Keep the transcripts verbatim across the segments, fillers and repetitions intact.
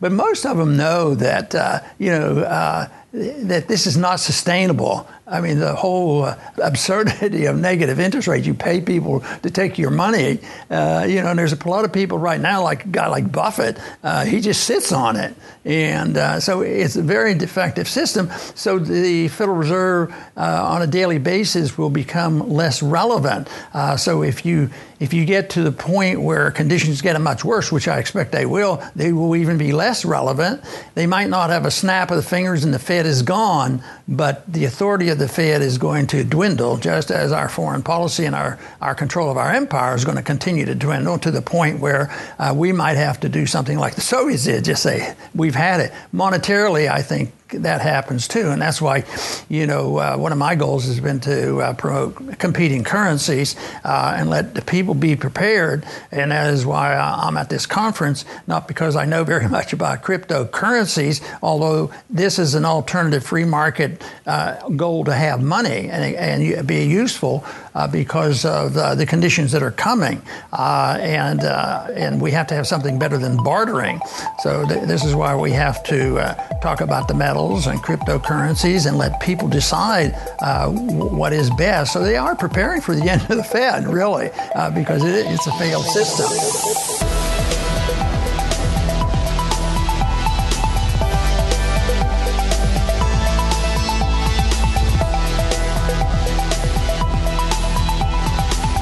But most of them know that, uh, you know, uh, that this is not sustainable. I mean, the whole uh, absurdity of negative interest rates, you pay people to take your money, uh, you know, and there's a lot of people right now, like a guy like Buffett, uh, he just sits on it. And uh, so it's a very defective system. So the Federal Reserve uh, on a daily basis will become less relevant. Uh, so if you if you get to the point where conditions get much worse, which I expect they will, they will even be less relevant. They might not have a snap of the fingers and the Fed is gone, but the authority of the Fed is going to dwindle, just as our foreign policy and our, our control of our empire is going to continue to dwindle to the point where uh, we might have to do something like the Soviets did, just say, we've had it. Monetarily, I think that happens too. And that's why, you know, uh, one of my goals has been to uh, promote competing currencies uh, and let the people be prepared. And that is why I'm at this conference, not because I know very much about cryptocurrencies, although this is an alternative free market uh, goal to have money and, and be useful uh, because of the, the conditions that are coming. Uh, and uh, and we have to have something better than bartering. So th- this is why we have to uh, talk about the metal and cryptocurrencies and let people decide uh, what is best. So they are preparing for the end of the Fed, really, uh, because it, it's a failed system.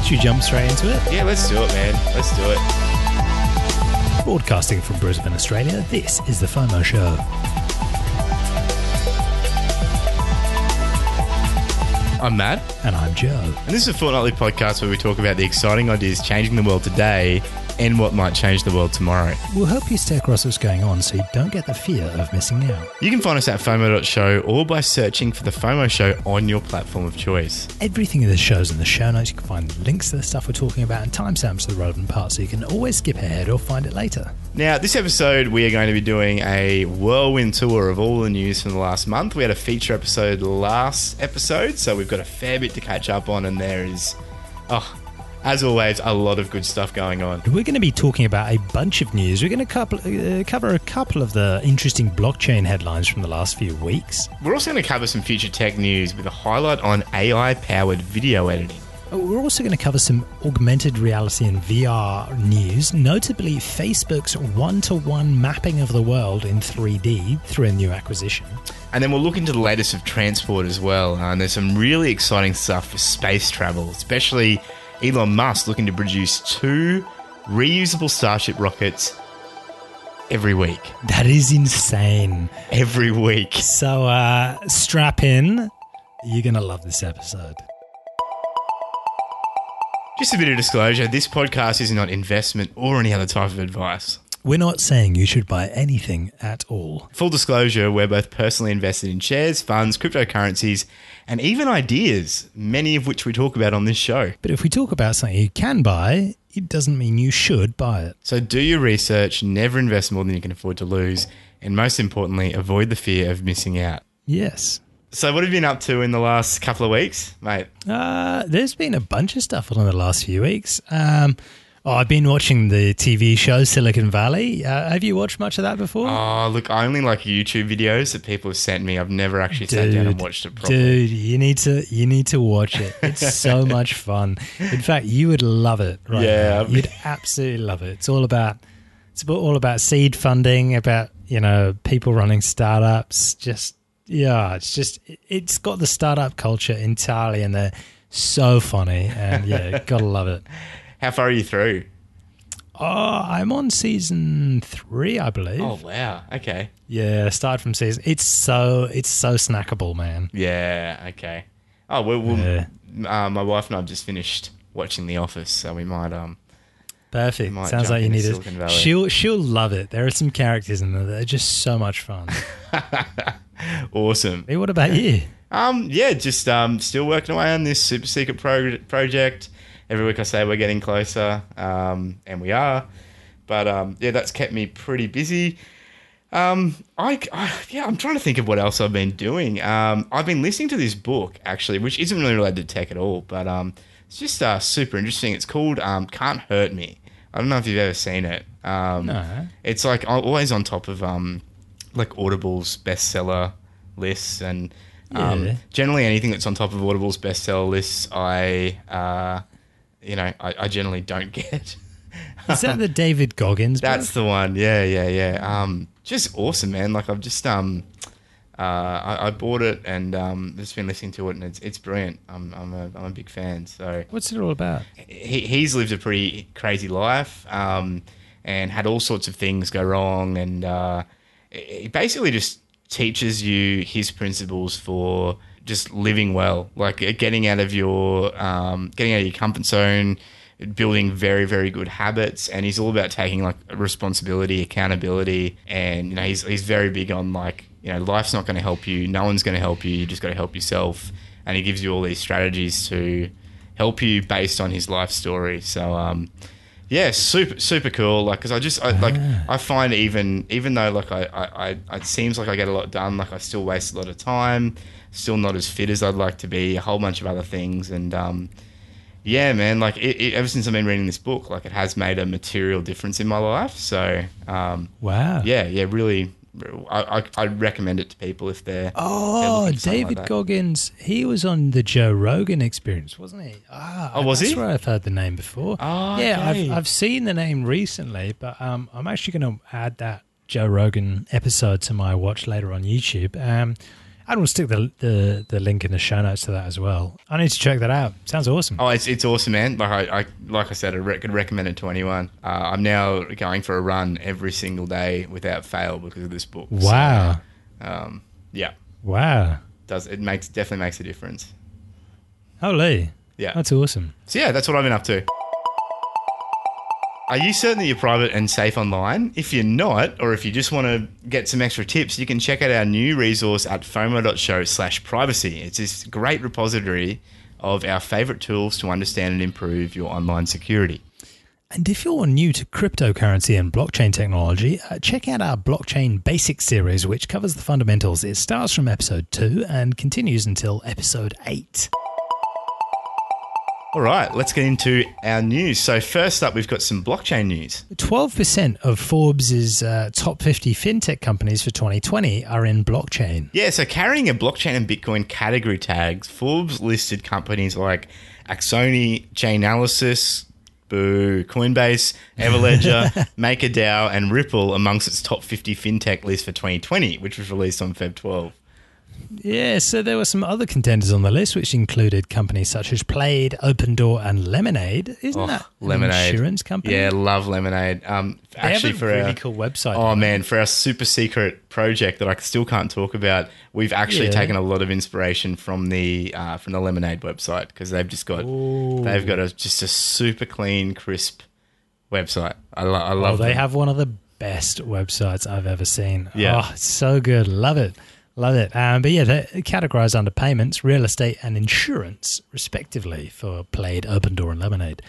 Should we jump straight into it? Yeah, let's do it, man. Let's do it. Broadcasting from Brisbane, Australia, this is the FOMO Show. I'm Matt. And I'm Joe. And this is a fortnightly podcast where we talk about the exciting ideas changing the world today and what might change the world tomorrow. We'll help you stay across what's going on so you don't get the fear of missing out. You can find us at FOMO dot show or by searching for the FOMO Show on your platform of choice. Everything in the show's in the show notes. You can find links to the stuff we're talking about and timestamps to the relevant parts so you can always skip ahead or find it later. Now, this episode, we are going to be doing a whirlwind tour of all the news from the last month. We had a feature episode last episode, so we've got a fair bit to catch up on, and there is, oh, as always, a lot of good stuff going on. We're going to be talking about a bunch of news. We're going to couple, uh, cover a couple of the interesting blockchain headlines from the last few weeks. We're also going to cover some future tech news with a highlight on A I-powered video editing. We're also going to cover some augmented reality and V R news, notably Facebook's one-to-one mapping of the world in three D through a new acquisition. And then we'll look into the latest of transport as well. Uh, and there's some really exciting stuff for space travel, especially Elon Musk looking to produce two reusable Starship rockets every week. That is insane. Every week. So uh, strap in. You're going to love this episode. Just a bit of disclosure, this podcast is not investment or any other type of advice. We're not saying you should buy anything at all. Full disclosure, we're both personally invested in shares, funds, cryptocurrencies, and even ideas, many of which we talk about on this show. But if we talk about something you can buy, it doesn't mean you should buy it. So do your research, never invest more than you can afford to lose, and most importantly, avoid the fear of missing out. Yes. So what have you been up to in the last couple of weeks, mate? Uh, there's been a bunch of stuff in the last few weeks. Um, oh, I've been watching the T V show Silicon Valley. Uh, have you watched much of that before? Oh, look, I only like YouTube videos that people have sent me. I've never actually dude, sat down and watched it properly. Dude, you need to you need to watch it. It's so much fun. In fact, you would love it right yeah, now. I mean, you'd absolutely love it. It's all about it's all about seed funding, about, you know, people running startups, just Yeah, it's just, it's got the startup culture entirely and they're so funny and yeah, gotta love it. How far are you through? Oh, I'm on season three, I believe. Oh, wow. Okay. Yeah, start from season, it's so, it's so snackable, man. Yeah, okay. Oh, well, we'll yeah. uh, my wife and I have just finished watching The Office, so we might, um. Perfect. Sounds like you need it. She'll, she'll love it. There are some characters in there that are just so much fun. Awesome. Hey, what about you? Um, yeah, just um, still working away on this super secret pro- project. Every week I say we're getting closer, um, and we are. But um, yeah, that's kept me pretty busy. Um, I, I yeah, I'm trying to think of what else I've been doing. Um, I've been listening to this book actually, which isn't really related to tech at all, but um, it's just uh, super interesting. It's called um, Can't Hurt Me. I don't know if you've ever seen it. Um, no. It's like always on top of um, like Audible's bestseller lists, and um, yeah. generally anything that's on top of Audible's bestseller lists, I uh, you know, I, I generally don't get. Is that the David Goggins book? That's the one. Yeah, yeah, yeah. Um, just awesome, man. Like I've just um, uh, I, I bought it and um, just been listening to it, and it's it's brilliant. I'm I'm a I'm a big fan. So what's it all about? He he's lived a pretty crazy life, um, and had all sorts of things go wrong, and uh, it basically just teaches you his principles for just living well, like getting out of your um, getting out of your comfort zone, building very, very good habits. And he's all about taking like responsibility, accountability, and you know he's he's very big on like, you know, life's not going to help you, no one's going to help you, you just got to help yourself. And he gives you all these strategies to help you based on his life story. So um, yeah, super super cool. Like, because I just I, like I find even even though like I, I I it seems like I get a lot done, like I still waste a lot of time, still not as fit as I'd like to be, a whole bunch of other things, and um. Yeah, man, like it, it, ever since I've been reading this book, like it has made a material difference in my life. So, um, wow. Yeah, yeah, really, I, I, I recommend it to people if they're... Oh, they're David like Goggins, he was on the Joe Rogan Experience, wasn't he? Ah, oh, was that's he? That's where I've heard the name before. Oh, yeah, okay. I've, I've seen the name recently, but um, I'm actually going to add that Joe Rogan episode to my watch later on YouTube. Um And we'll stick the, the the link in the show notes to that as well. I need to check that out. Sounds awesome. Oh, it's it's awesome, man. Like I, I like I said, I re- could recommend it to anyone. Uh, I'm now going for a run every single day without fail because of this book. Wow. So, um, yeah. Wow. It does it makes definitely makes a difference. Holy. Yeah. That's awesome. So yeah, that's what I've been up to. Are you certain that you're private and safe online? If you're not, or if you just want to get some extra tips, you can check out our new resource at FOMO.show slash privacy. It's this great repository of our favourite tools to understand and improve your online security. And if you're new to cryptocurrency and blockchain technology, uh, check out our Blockchain Basics series, which covers the fundamentals. It starts from episode two and continues until episode eight. All right, let's get into our news. So first up, we've got some blockchain news. twelve percent of Forbes' uh, top fifty fintech companies for twenty twenty are in blockchain. Yeah, so carrying a blockchain and Bitcoin category tags, Forbes listed companies like Axoni, Chainalysis, Boo, Coinbase, Everledger, MakerDAO, and Ripple amongst its top fifty fintech list for twenty twenty, which was released on February twelfth. Yeah, so there were some other contenders on the list, which included companies such as Plaid, Opendoor, and Lemonade. Isn't oh, that Lemonade. An insurance company? Yeah, love Lemonade. Um, they actually have a for really our, cool website. Oh, man, for our super secret project that I still can't talk about, we've actually yeah. taken a lot of inspiration from the uh, from the Lemonade website, because they've just got Ooh. they've got a, just a super clean, crisp website. I, lo- I love. Oh, they them. have one of the best websites I've ever seen. Yeah, oh, it's so good. Love it. Love it. Um, but yeah, they're categorised under payments, real estate and insurance, respectively, for Plaid, Opendoor and Lemonade.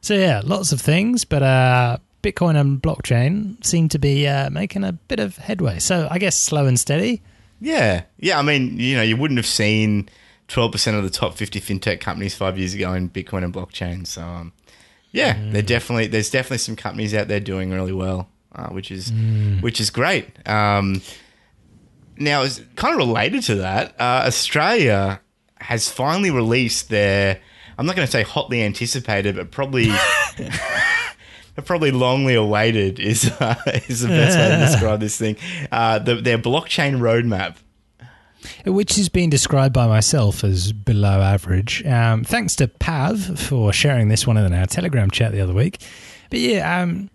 So yeah, lots of things, but uh, Bitcoin and blockchain seem to be uh, making a bit of headway. So I guess slow and steady. Yeah. Yeah, I mean, you know, you wouldn't have seen twelve percent of the top fifty fintech companies five years ago in Bitcoin and blockchain. So um, yeah, mm. they're definitely there's definitely some companies out there doing really well, uh, which is mm. which is great. Um Now, it's kind of related to that. Uh, Australia has finally released their, I'm not going to say hotly anticipated, but probably probably longly awaited is uh, is the best way to describe this thing, uh, the, their blockchain roadmap. Which has been described by myself as below average. Um, thanks to Pav for sharing this one in our Telegram chat the other week. But yeah... Um,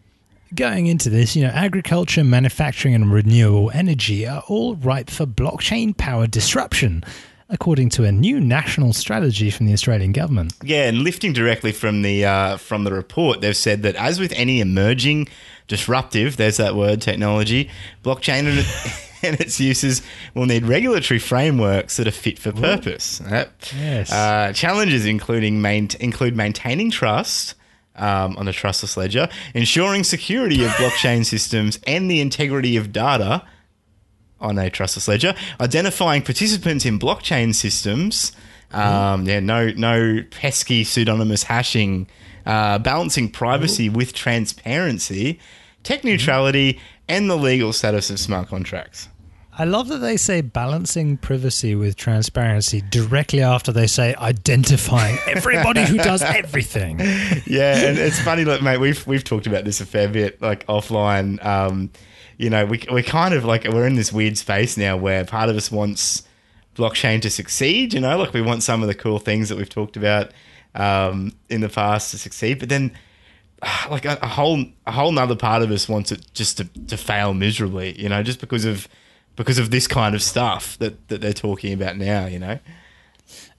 Going into this, you know, agriculture, manufacturing, and renewable energy are all ripe for blockchain-powered disruption, according to a new national strategy from the Australian government. Yeah, and lifting directly from the uh, from the report, they've said that as with any emerging disruptive, there's that word, technology, blockchain and, and its uses will need regulatory frameworks that are fit for purpose. Right? Yes. Uh, challenges including main, include maintaining trust. Um, on a trustless ledger, ensuring security of blockchain systems and the integrity of data on a trustless ledger, identifying participants in blockchain systems. Um, yeah, no, no pesky pseudonymous hashing uh, balancing privacy with transparency, tech neutrality, and the legal status of smart contracts. I love that they say balancing privacy with transparency directly after they say identifying everybody who does everything. Yeah, and it's funny, look, mate, we've we've talked about this a fair bit, like offline. Um, you know, we we're kind of like we're in this weird space now where part of us wants blockchain to succeed. You know, like we want some of the cool things that we've talked about um, in the past to succeed, but then like a, a whole a whole nother part of us wants it just to to fail miserably. You know, just because of Because of this kind of stuff that, that they're talking about now, you know?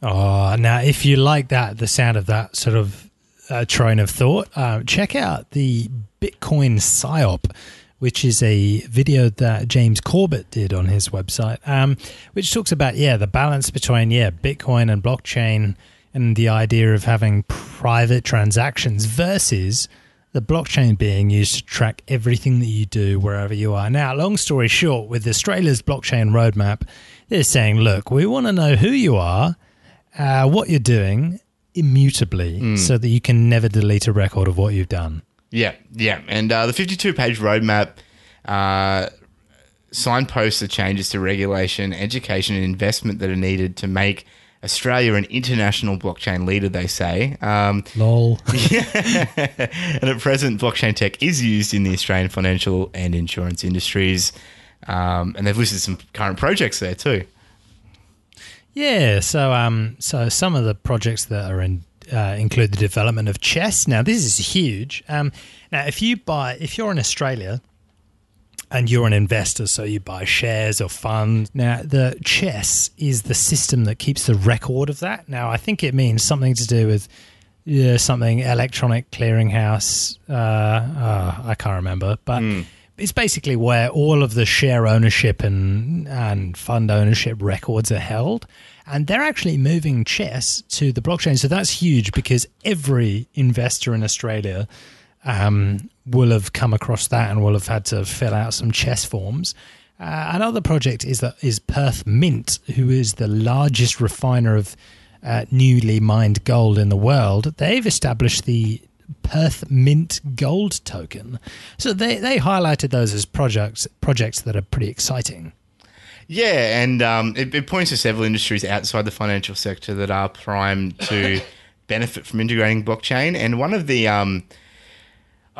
Oh, now, if you like that, the sound of that sort of uh, train of thought, uh, check out the Bitcoin PSYOP, which is a video that James Corbett did on his website, um, which talks about, yeah, the balance between, yeah, Bitcoin and blockchain and the idea of having private transactions versus the blockchain being used to track everything that you do wherever you are. Now, long story short, with Australia's blockchain roadmap, they're saying, look, we want to know who you are, uh, what you're doing immutably mm. so that you can never delete a record of what you've done. Yeah, yeah. And uh, the fifty-two page roadmap uh, signposts the changes to regulation, education and investment that are needed to make Australia an international blockchain leader, they say. Um, Lol. And at present, blockchain tech is used in the Australian financial and insurance industries. Um, and they've listed some current projects there too. Yeah. So, um, so some of the projects that are in uh, include the development of Chess. Now, this is huge. Um, now, if you buy, if you're in Australia and you're an investor, so you buy shares or funds. Now, the Chess is the system that keeps the record of that. Now, I think it means something to do with yeah, something electronic clearinghouse. Uh, uh, I can't remember, but mm. it's basically where all of the share ownership and and fund ownership records are held. And they're actually moving Chess to the blockchain. So that's huge because every investor in Australia Um, will have come across that and will have had to fill out some Chess forms. Uh, another project is that is Perth Mint, who is the largest refiner of uh, newly mined gold in the world. They've established the Perth Mint Gold Token. So they, they highlighted those as projects projects that are pretty exciting. Yeah, and um, it, it points to several industries outside the financial sector that are primed to benefit from integrating blockchain. And one of the... Um,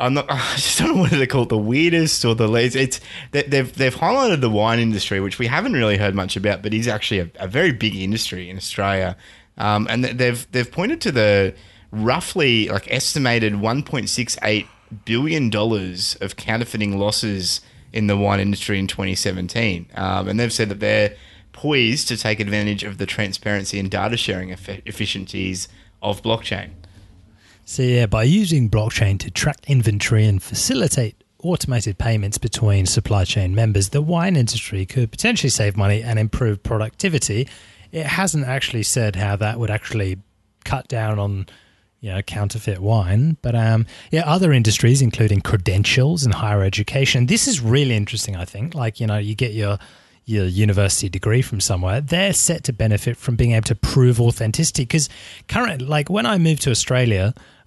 I'm not, I just don't know whether they call it the weirdest or the least. It's they've they've highlighted the wine industry, which we haven't really heard much about, but is actually a, a very big industry in Australia. Um, and they've they've pointed to the roughly like estimated one point six eight billion dollars of counterfeiting losses in the wine industry in twenty seventeen. Um, and they've said that they're poised to take advantage of the transparency and data sharing efe- efficiencies of blockchain. So, yeah, by using blockchain to track inventory and facilitate automated payments between supply chain members, the wine industry could potentially save money and improve productivity. It hasn't actually said how that would actually cut down on, you know, counterfeit wine. But, um, yeah, other industries, including credentials and higher education. This is really interesting, I think. Like, you know, you get your... your university degree from somewhere, they're set to benefit from being able to prove authenticity. Because currently, like when I moved to Australia,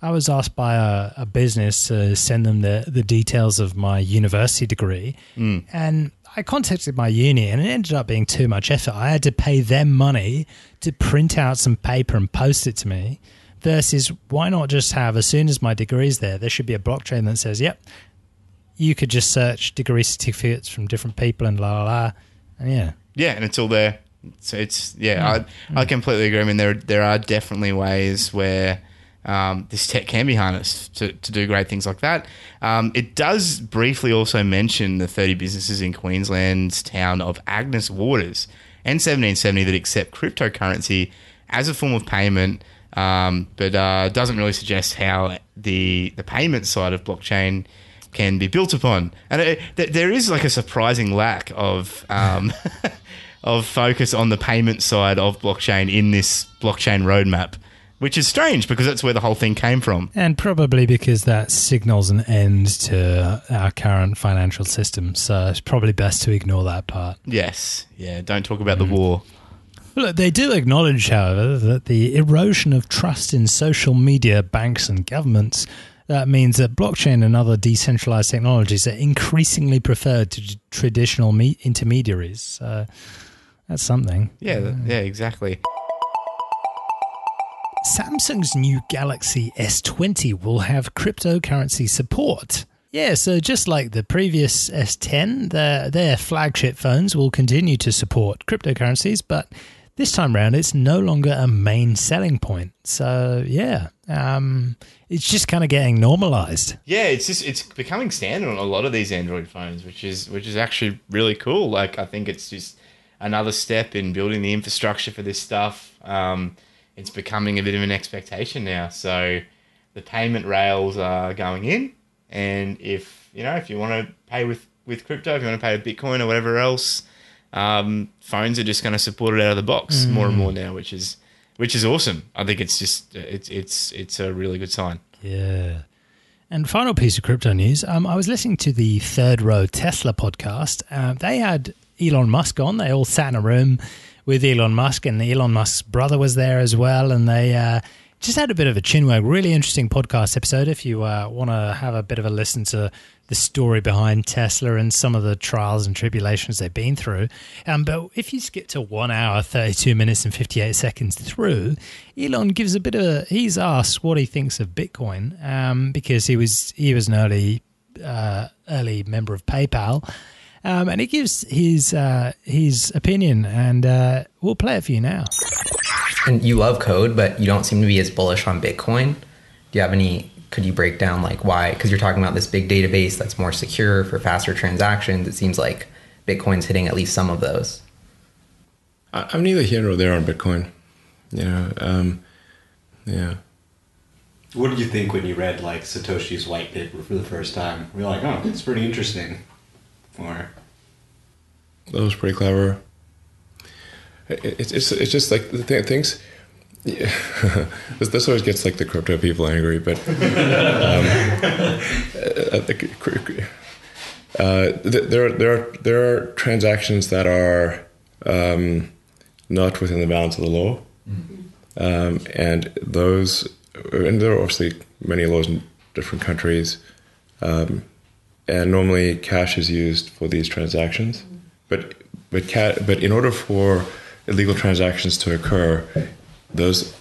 I was asked by a, a business to send them the, the details of my university degree. Mm. And I contacted my uni and it ended up being too much effort. I had to pay them money to print out some paper and post it to me versus why not just have, as soon as my degree's there, there should be a blockchain that says, yep, you could just search degree certificates from different people and la la la. Yeah, yeah, and it's all there. So it's yeah, yeah. I I completely agree. I mean, there there are definitely ways where um, this tech can be harnessed to, to do great things like that. Um, it does briefly also mention the thirty businesses in Queensland's town of Agnes Waters and seventeen seventy that accept cryptocurrency as a form of payment, um, but uh, doesn't really suggest how the the payment side of blockchain can be built upon. And it, th- there is like a surprising lack of um, of focus on the payment side of blockchain in this blockchain roadmap, which is strange because that's where the whole thing came from. And probably because that signals an end to our current financial system. So it's probably best to ignore that part. Yes. Yeah, don't talk about mm. the war. Look, they do acknowledge, however, that the erosion of trust in social media, banks and governments, that means that blockchain and other decentralized technologies are increasingly preferred to traditional me- intermediaries. Uh, that's something. Yeah, uh, yeah, exactly. Samsung's new Galaxy S twenty will have cryptocurrency support. Yeah, so just like the previous S ten, their, their flagship phones will continue to support cryptocurrencies, but this time round, it's no longer a main selling point. So, yeah, um, it's just kind of getting normalized. Yeah, it's just it's becoming standard on a lot of these Android phones, which is which is actually really cool. Like, I think it's just another step in building the infrastructure for this stuff. Um, it's becoming a bit of an expectation now. So the payment rails are going in. And if, you know, if you want to pay with, with crypto, if you want to pay with Bitcoin or whatever else, um, phones are just going to support it out of the box mm. more and more now, which is which is awesome. I think it's just it's it's it's a really good sign. Yeah. And final piece of crypto news. Um, I was listening to the Third Row Tesla podcast. Uh, they had Elon Musk on. They all sat in a room with Elon Musk, and Elon Musk's brother was there as well. And they uh, just had a bit of a chinwag. Really interesting podcast episode. If you uh, want to have a bit of a listen to the story behind Tesla and some of the trials and tribulations they've been through. Um, but if you skip to one hour, thirty-two minutes and fifty-eight seconds through, Elon gives a bit of a, he's asked what he thinks of Bitcoin um, because he was he was an early, uh, early member of PayPal. Um, and he gives his, uh, his opinion, and uh, we'll play it for you now. And you love code, but you don't seem to be as bullish on Bitcoin. Do you have any, could you break down like why? Because you're talking about this big database that's more secure for faster transactions. It seems like Bitcoin's hitting at least some of those. I'm neither here nor there on Bitcoin. You know, um, yeah. What did you think when you read like Satoshi's white paper for the first time? You're like, oh, it's pretty interesting. Or that was pretty clever. It's it's it's just like the th- things. Yeah. this, this always gets like the crypto people angry, but um, I think uh, there there are, there are transactions that are um, not within the bounds of the law, mm-hmm. um, and those and there are obviously many laws in different countries, um, and normally cash is used for these transactions, but but ca- but in order for illegal transactions to occur, those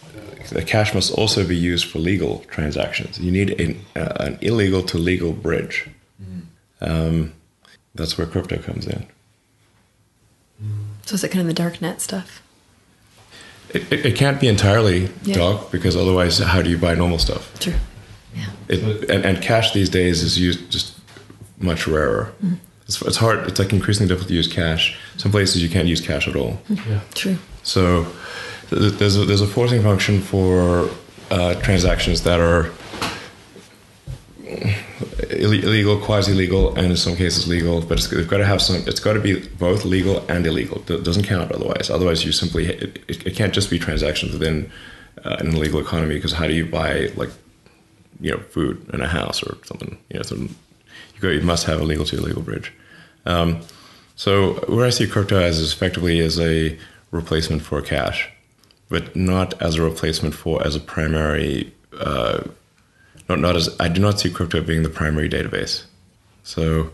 the cash must also be used for legal transactions. You need an, uh, an illegal to legal bridge. Mm. Um, that's where crypto comes in. So is it kind of the dark net stuff? It, it, it can't be entirely yeah. dark, because otherwise, how do you buy normal stuff? True. Yeah. It, and, and cash these days is used just much rarer. Mm. It's hard. It's like increasingly difficult to use cash. Some places you can't use cash at all. Yeah, true. So there's a, there's a forcing function for uh, transactions that are illegal, quasi-legal, and in some cases legal. But it's, they've got to have some. It's got to be both legal and illegal. It doesn't count otherwise. Otherwise, you simply it, it can't just be transactions within uh, an illegal economy. Because how do you buy like you know food in a house or something? You know, something, you go. You must have a legal to illegal bridge. Um, so where I see crypto as is effectively as a replacement for cash, but not as a replacement for as a primary. Uh, not not as I do not see crypto being the primary database. So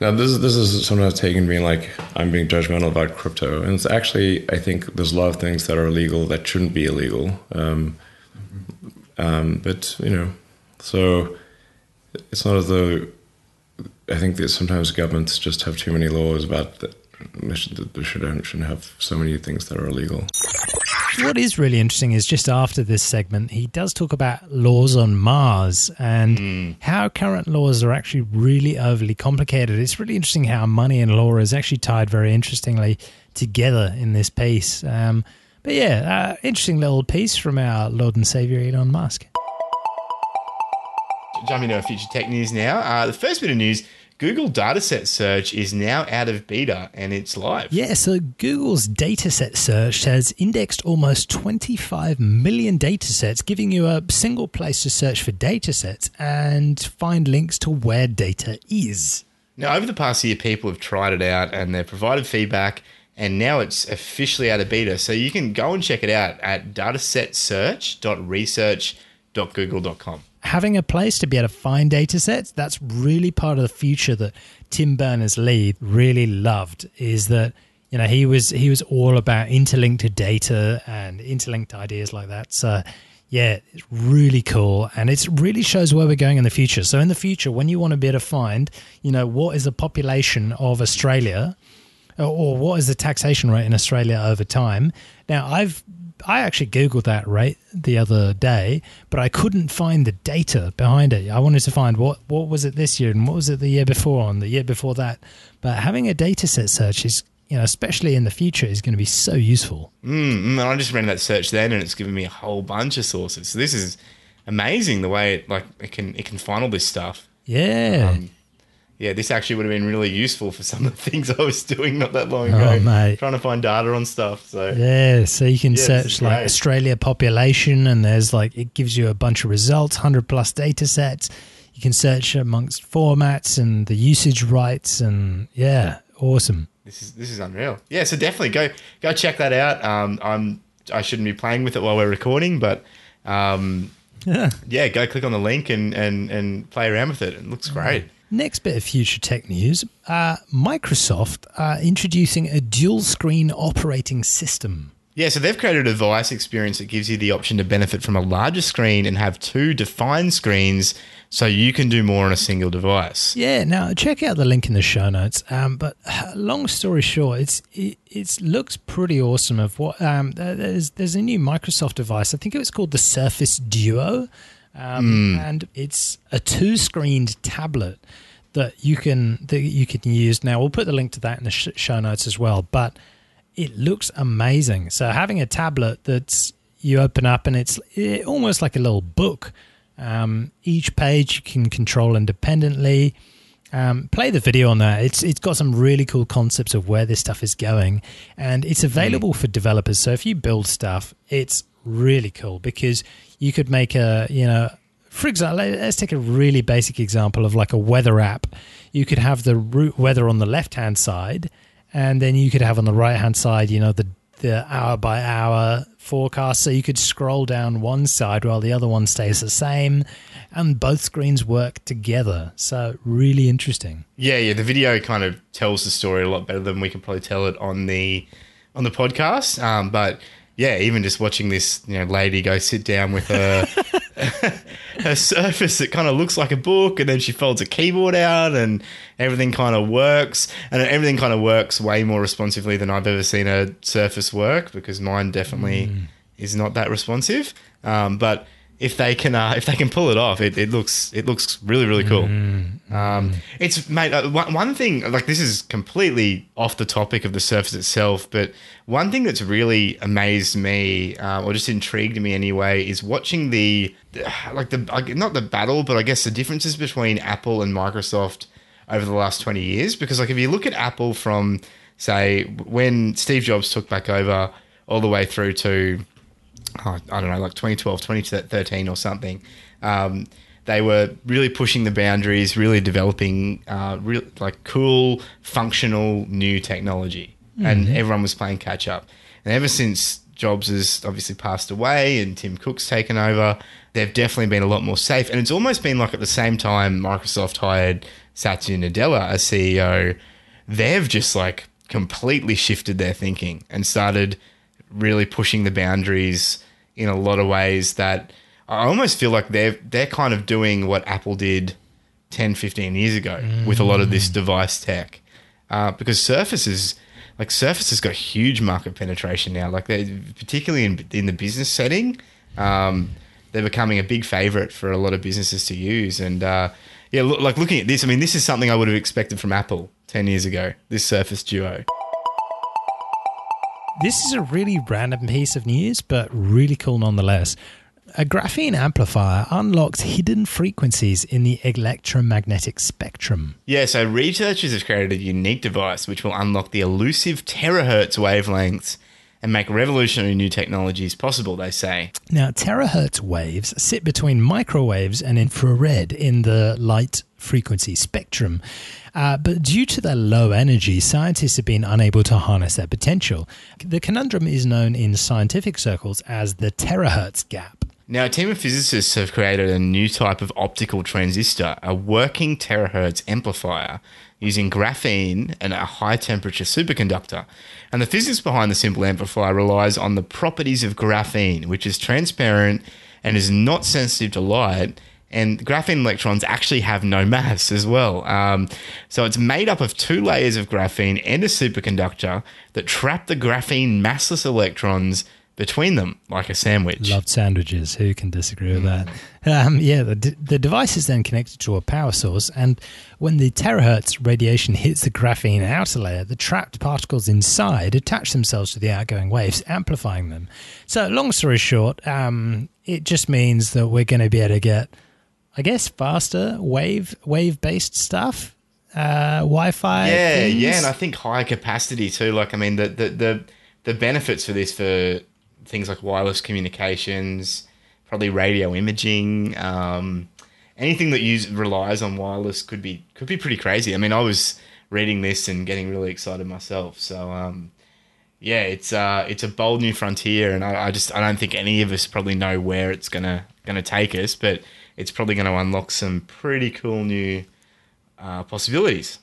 now this is this is sometimes taken being like I'm being judgmental about crypto, and it's actually I think there's a lot of things that are illegal that shouldn't be illegal. Um, um, but you know, so it's not as though. I think that sometimes governments just have too many laws about that they shouldn't have so many things that are illegal. What is really interesting is just after this segment, he does talk about laws on Mars and mm. how current laws are actually really overly complicated. It's really interesting how money and law is actually tied very interestingly together in this piece. Um, but yeah, uh, interesting little piece from our Lord and Savior Elon Musk. Jumping to our future tech news now. Uh, the first bit of news, Google Dataset Search is now out of beta and it's live. Yeah, so Google's Dataset Search has indexed almost twenty-five million datasets, giving you a single place to search for datasets and find links to where data is. Now, over the past year, people have tried it out and they've provided feedback and now it's officially out of beta. So you can go and check it out at dataset search dot research dot google dot com. Having a place to be able to find data sets, that's really part of the future that Tim Berners-Lee really loved, is that, you know, he was he was all about interlinked data and interlinked ideas like that. So yeah, it's really cool. And it really shows where we're going in the future. So in the future, when you want to be able to find, you know, what is the population of Australia, or what is the taxation rate in Australia over time? Now, I've I actually Googled that rate the other day, but I couldn't find the data behind it. I wanted to find what, what was it this year and what was it the year before and the year before that. But having a data set search is, you know, especially in the future, is going to be so useful. Mm, and I just ran that search then and it's given me a whole bunch of sources. So this is amazing the way it, like, it can it can find all this stuff. Yeah. Um, yeah, this actually would have been really useful for some of the things I was doing not that long ago. Oh, mate. Trying to find data on stuff. So yeah, so you can yeah, search like Australia population, and there's like, it gives you a bunch of results, one hundred plus data sets. You can search amongst formats and the usage rights, and yeah, awesome. This is this is unreal. Yeah, so definitely go go check that out. Um, I'm I shouldn't be playing with it while we're recording, but um, yeah. yeah, go click on the link and, and, and play around with it. It looks great. Mm. Next bit of future tech news, uh, Microsoft are introducing a dual-screen operating system. Yeah, so they've created a device experience that gives you the option to benefit from a larger screen and have two defined screens so you can do more on a single device. Yeah, now check out the link in the show notes. Um, but long story short, it's it it's looks pretty awesome. Of what um, there's, there's a new Microsoft device. I think it was called the Surface Duo. Um, mm. And it's a two-screened tablet that you can that you can use. Now, we'll put the link to that in the sh- show notes as well. But it looks amazing. So having a tablet that you open up and it's it, almost like a little book. Um, each page you can control independently. Um, play the video on that. It's it's got some really cool concepts of where this stuff is going, and it's available mm. for developers. So if you build stuff, it's really cool because you could make a, you know, for example, let's take a really basic example of like a weather app. You could have the route weather on the left-hand side, and then you could have on the right-hand side, you know, the, the hour-by-hour forecast. So you could scroll down one side while the other one stays the same, and both screens work together. So really interesting. Yeah, yeah. The video kind of tells the story a lot better than we can probably tell it on the on the podcast, um, but... yeah, even just watching this, you know, lady go sit down with her, her Surface that kind of looks like a book, and then she folds a keyboard out, and everything kind of works, and everything kind of works way more responsively than I've ever seen a Surface work, because mine definitely mm. is not that responsive. Um, but if they can, uh, if they can pull it off, it, it looks it looks really really cool. Mm. Um, it's mate. Uh, one, one thing, like, this is completely off the topic of the Surface itself, but one thing that's really amazed me, uh, or just intrigued me anyway, is watching the, like the not the battle, but I guess the differences between Apple and Microsoft over the last twenty years. Because like if you look at Apple from, say, when Steve Jobs took back over, all the way through to I don't know, like twenty twelve, twenty thirteen or something. Um, they were really pushing the boundaries, really developing uh, real, like cool, functional, new technology. Mm-hmm. And everyone was playing catch up. And ever since Jobs has obviously passed away and Tim Cook's taken over, they've definitely been a lot more safe. And it's almost been like at the same time Microsoft hired Satya Nadella as C E O, they've just like completely shifted their thinking and started really pushing the boundaries in a lot of ways that I almost feel like they're they're kind of doing what Apple did ten, fifteen years ago mm. with a lot of this device tech. Uh, because Surface is, like Surface has got huge market penetration now, like particularly in, in the business setting. Um, they're becoming a big favorite for a lot of businesses to use. And uh, yeah, look, like looking at this, I mean, this is something I would have expected from Apple ten years ago, this Surface Duo. This is a really random piece of news, but really cool nonetheless. A graphene amplifier unlocks hidden frequencies in the electromagnetic spectrum. Yeah, so researchers have created a unique device which will unlock the elusive terahertz wavelengths and make revolutionary new technologies possible, they say. Now, terahertz waves sit between microwaves and infrared in the light frequency spectrum. Uh, but due to their low energy, scientists have been unable to harness their potential. The conundrum is known in scientific circles as the terahertz gap. Now, a team of physicists have created a new type of optical transistor, a working terahertz amplifier, using graphene and a high-temperature superconductor. And the physics behind the simple amplifier relies on the properties of graphene, which is transparent and is not sensitive to light. And graphene electrons actually have no mass as well. Um, so it's made up of two layers of graphene and a superconductor that trap the graphene massless electrons between them, like a sandwich. Loved sandwiches. Who can disagree with that? Um, yeah, the, d- the device is then connected to a power source, and when the terahertz radiation hits the graphene outer layer, the trapped particles inside attach themselves to the outgoing waves, amplifying them. So long story short, um, it just means that we're going to be able to get, I guess, faster wave, wave-based stuff, uh, Wi-Fi Yeah, things. yeah, and I think higher capacity too. Like, I mean, the the the, the benefits for this for... things like wireless communications, probably radio imaging, um, anything that use, relies on wireless could be could be pretty crazy. I mean, I was reading this and getting really excited myself. So um, yeah, it's uh, it's a bold new frontier, and I, I just I don't think any of us probably know where it's gonna gonna take us, but it's probably going to unlock some pretty cool new uh, possibilities.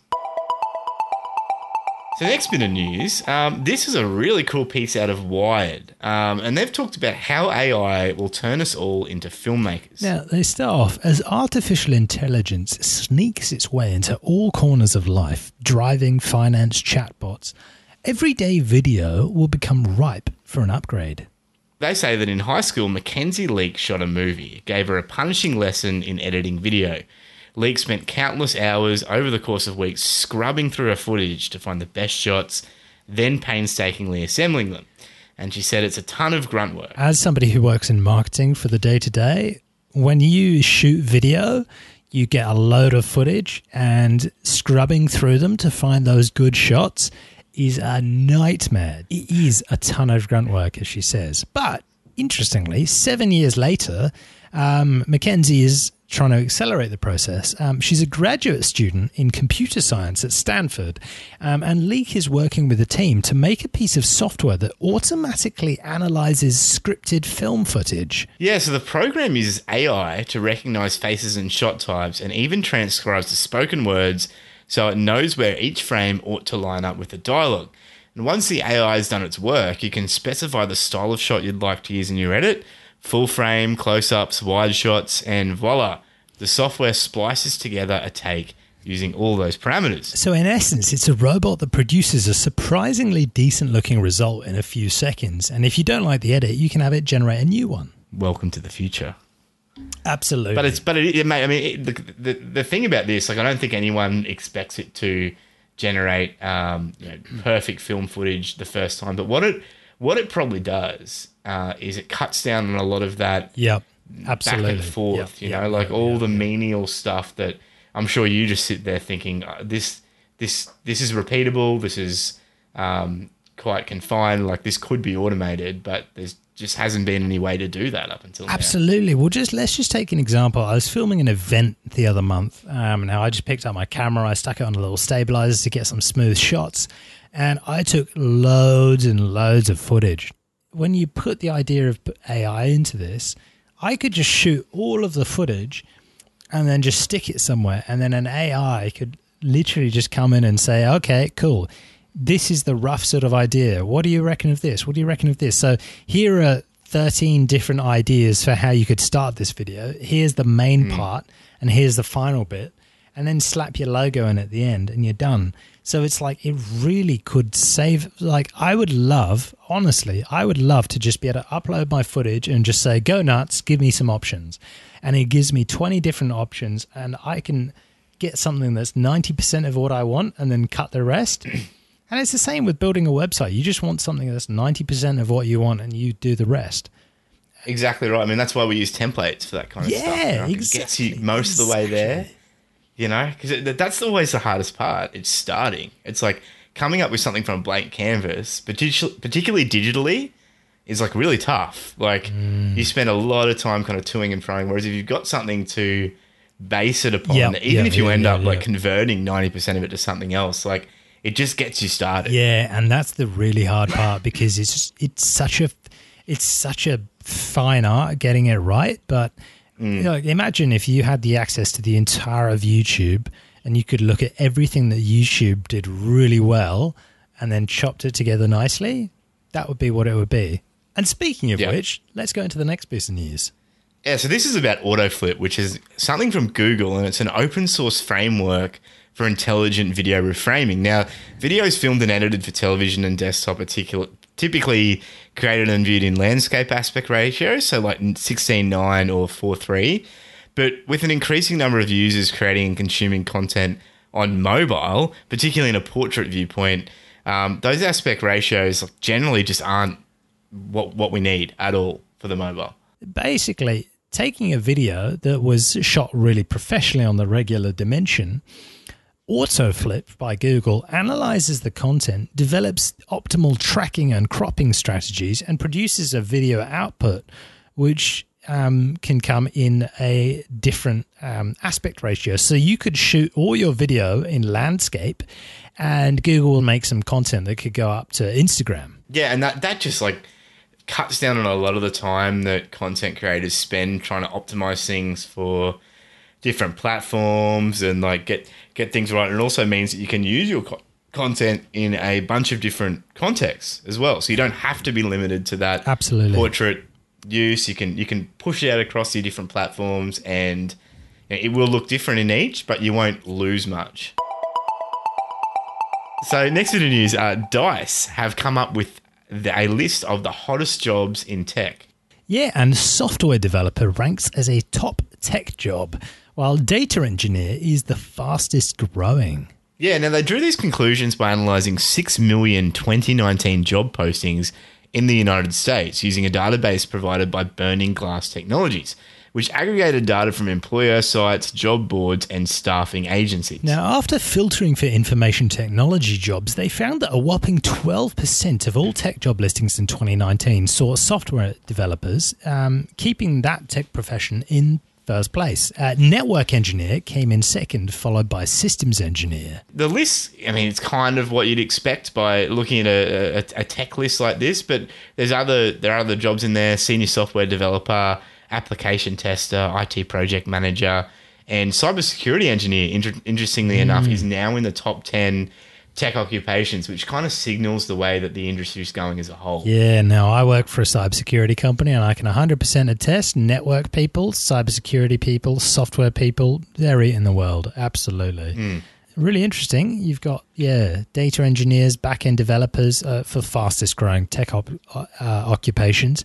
So next bit of news, um, this is a really cool piece out of Wired, um, and they've talked about how A I will turn us all into filmmakers. Now, they start off, as artificial intelligence sneaks its way into all corners of life, driving, finance, chatbots, everyday video will become ripe for an upgrade. They say that in high school, Mackenzie Leake shot a movie, gave her a punishing lesson in editing video. Leake spent countless hours over the course of weeks scrubbing through her footage to find the best shots, then painstakingly assembling them. And she said it's a ton of grunt work. As somebody who works in marketing for the day-to-day, when you shoot video, you get a load of footage, and scrubbing through them to find those good shots is a nightmare. It is a ton of grunt work, as she says. But interestingly, seven years later, um, Mackenzie is trying to accelerate the process. Um, she's a graduate student in computer science at Stanford, um, and Leake is working with a team to make a piece of software that automatically analyzes scripted film footage. Yeah, so the program uses A I to recognize faces and shot types, and even transcribes the spoken words so it knows where each frame ought to line up with the dialogue. And once the A I has done its work, you can specify the style of shot you'd like to use in your edit, full frame, close-ups, wide shots, and voila, the software splices together a take using all those parameters. So in essence, it's a robot that produces a surprisingly decent-looking result in a few seconds. And if you don't like the edit, you can have it generate a new one. Welcome to the future. Absolutely. But it's but it, it may, I mean, it, the, the the thing about this, like, I don't think anyone expects it to generate um, you know, perfect film footage the first time. But what it what it probably does. Uh, is it cuts down on a lot of that yep, absolutely. back and forth, yep, you know, yep, like yep, all yep, the yep. menial stuff that I'm sure you just sit there thinking, uh, this this this is repeatable, this is um, quite confined, like this could be automated, but there's just hasn't been any way to do that up until now. Absolutely. Well, just let's just take an example. I was filming an event the other month. Um, now, I just picked up my camera, I stuck it on a little stabilizer to get some smooth shots, and I took loads and loads of footage. When you put the idea of A I into this, I could just shoot all of the footage and then just stick it somewhere. And then an A I could literally just come in and say, okay, cool. This is the rough sort of idea. What do you reckon of this? What do you reckon of this? So here are thirteen different ideas for how you could start this video. Here's the main mm. part, and here's the final bit. And then slap your logo in at the end and you're done. So it's like, it really could save, like I would love, honestly, I would love to just be able to upload my footage and just say, go nuts, give me some options. And it gives me twenty different options, and I can get something that's ninety percent of what I want and then cut the rest. And it's the same with building a website. You just want something that's ninety percent of what you want and you do the rest. Exactly right. I mean, that's why we use templates for that kind of yeah, stuff. Yeah, exactly. It gets you most exactly. of the way there. You know, because that's always the hardest part. It's starting. It's like, coming up with something from a blank canvas, particularly digitally, is like really tough. Like mm. you spend a lot of time kind of toing and froing, whereas if you've got something to base it upon, yep, even yep, if you yeah, end yeah, up yeah. like converting ninety percent of it to something else, like it just gets you started. Yeah, and that's the really hard part because it's just, it's such a it's such a fine art getting it right, but mm. you know, imagine if you had the access to the entire of YouTube and you could look at everything that YouTube did really well and then chopped it together nicely, that would be what it would be. And speaking of yeah. which, let's go into the next piece of news. Yeah, so this is about AutoFlip, which is something from Google, and it's an open source framework for intelligent video reframing. Now, videos filmed and edited for television and desktop are ticu- typically created and viewed in landscape aspect ratio, so like sixteen nine or four three. But with an increasing number of users creating and consuming content on mobile, particularly in a portrait viewpoint, um, those aspect ratios generally just aren't what what we need at all for the mobile. Basically, taking a video that was shot really professionally on the regular dimension, AutoFlip by Google analyzes the content, develops optimal tracking and cropping strategies, and produces a video output which Um, can come in a different um, aspect ratio. So you could shoot all your video in landscape and Google will make some content that could go up to Instagram. Yeah, and that, that just like cuts down on a lot of the time that content creators spend trying to optimize things for different platforms and like get, get things right. And it also means that you can use your co- content in a bunch of different contexts as well. So you don't have to be limited to that Absolutely. portrait use. You can you can push it out across your different platforms and it will look different in each, but you won't lose much. So next to the news, uh, DICE have come up with the, a list of the hottest jobs in tech. Yeah, and software developer ranks as a top tech job, while data engineer is the fastest growing. Yeah, now they drew these conclusions by analysing six million twenty nineteen job postings in the United States, using a database provided by Burning Glass Technologies, which aggregated data from employer sites, job boards, and staffing agencies. Now, after filtering for information technology jobs, they found that a whopping twelve percent of all tech job listings in twenty nineteen saw software developers, um, keeping that tech profession in first place. Uh, network engineer came in second, followed by systems engineer. The list, I mean, it's kind of what you'd expect by looking at a, a, a tech list like this, but there's other there are other jobs in there: senior software developer, application tester, I T project manager, and cybersecurity engineer, inter- interestingly mm. enough, is now in the top ten tech occupations, which kind of signals the way that the industry is going as a whole. Yeah, now I work for a cybersecurity company and I can one hundred percent attest network people, cybersecurity people, software people, they're eating the world. Absolutely. Mm. Really interesting. You've got, yeah, data engineers, back-end developers uh, for fastest growing tech op- uh, occupations,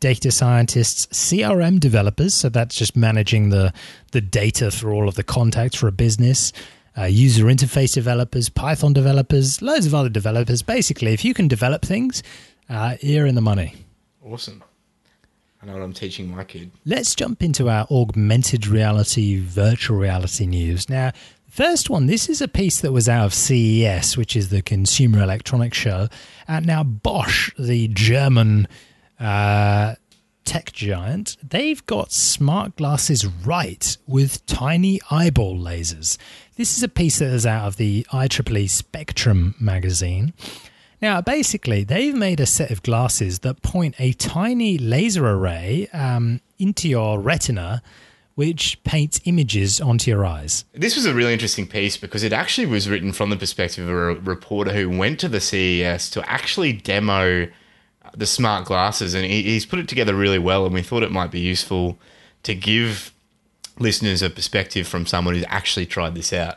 data scientists, C R M developers, so that's just managing the the data for all of the contacts for a business, Uh, user interface developers, Python developers, loads of other developers. Basically, if you can develop things, uh, you're in the money. Awesome. I know what I'm teaching my kid. Let's jump into our augmented reality, virtual reality news. Now, first one, this is a piece that was out of C E S, which is the Consumer Electronics Show. And now Bosch, the German uh, tech giant, they've got smart glasses right with tiny eyeball lasers. This is a piece that is out of the I E E E Spectrum magazine. Now, basically, they've made a set of glasses that point a tiny laser array um, into your retina, which paints images onto your eyes. This was a really interesting piece because it actually was written from the perspective of a reporter who went to the C E S to actually demo the smart glasses, and he's put it together really well, and we thought it might be useful to give listeners a perspective from someone who's actually tried this out.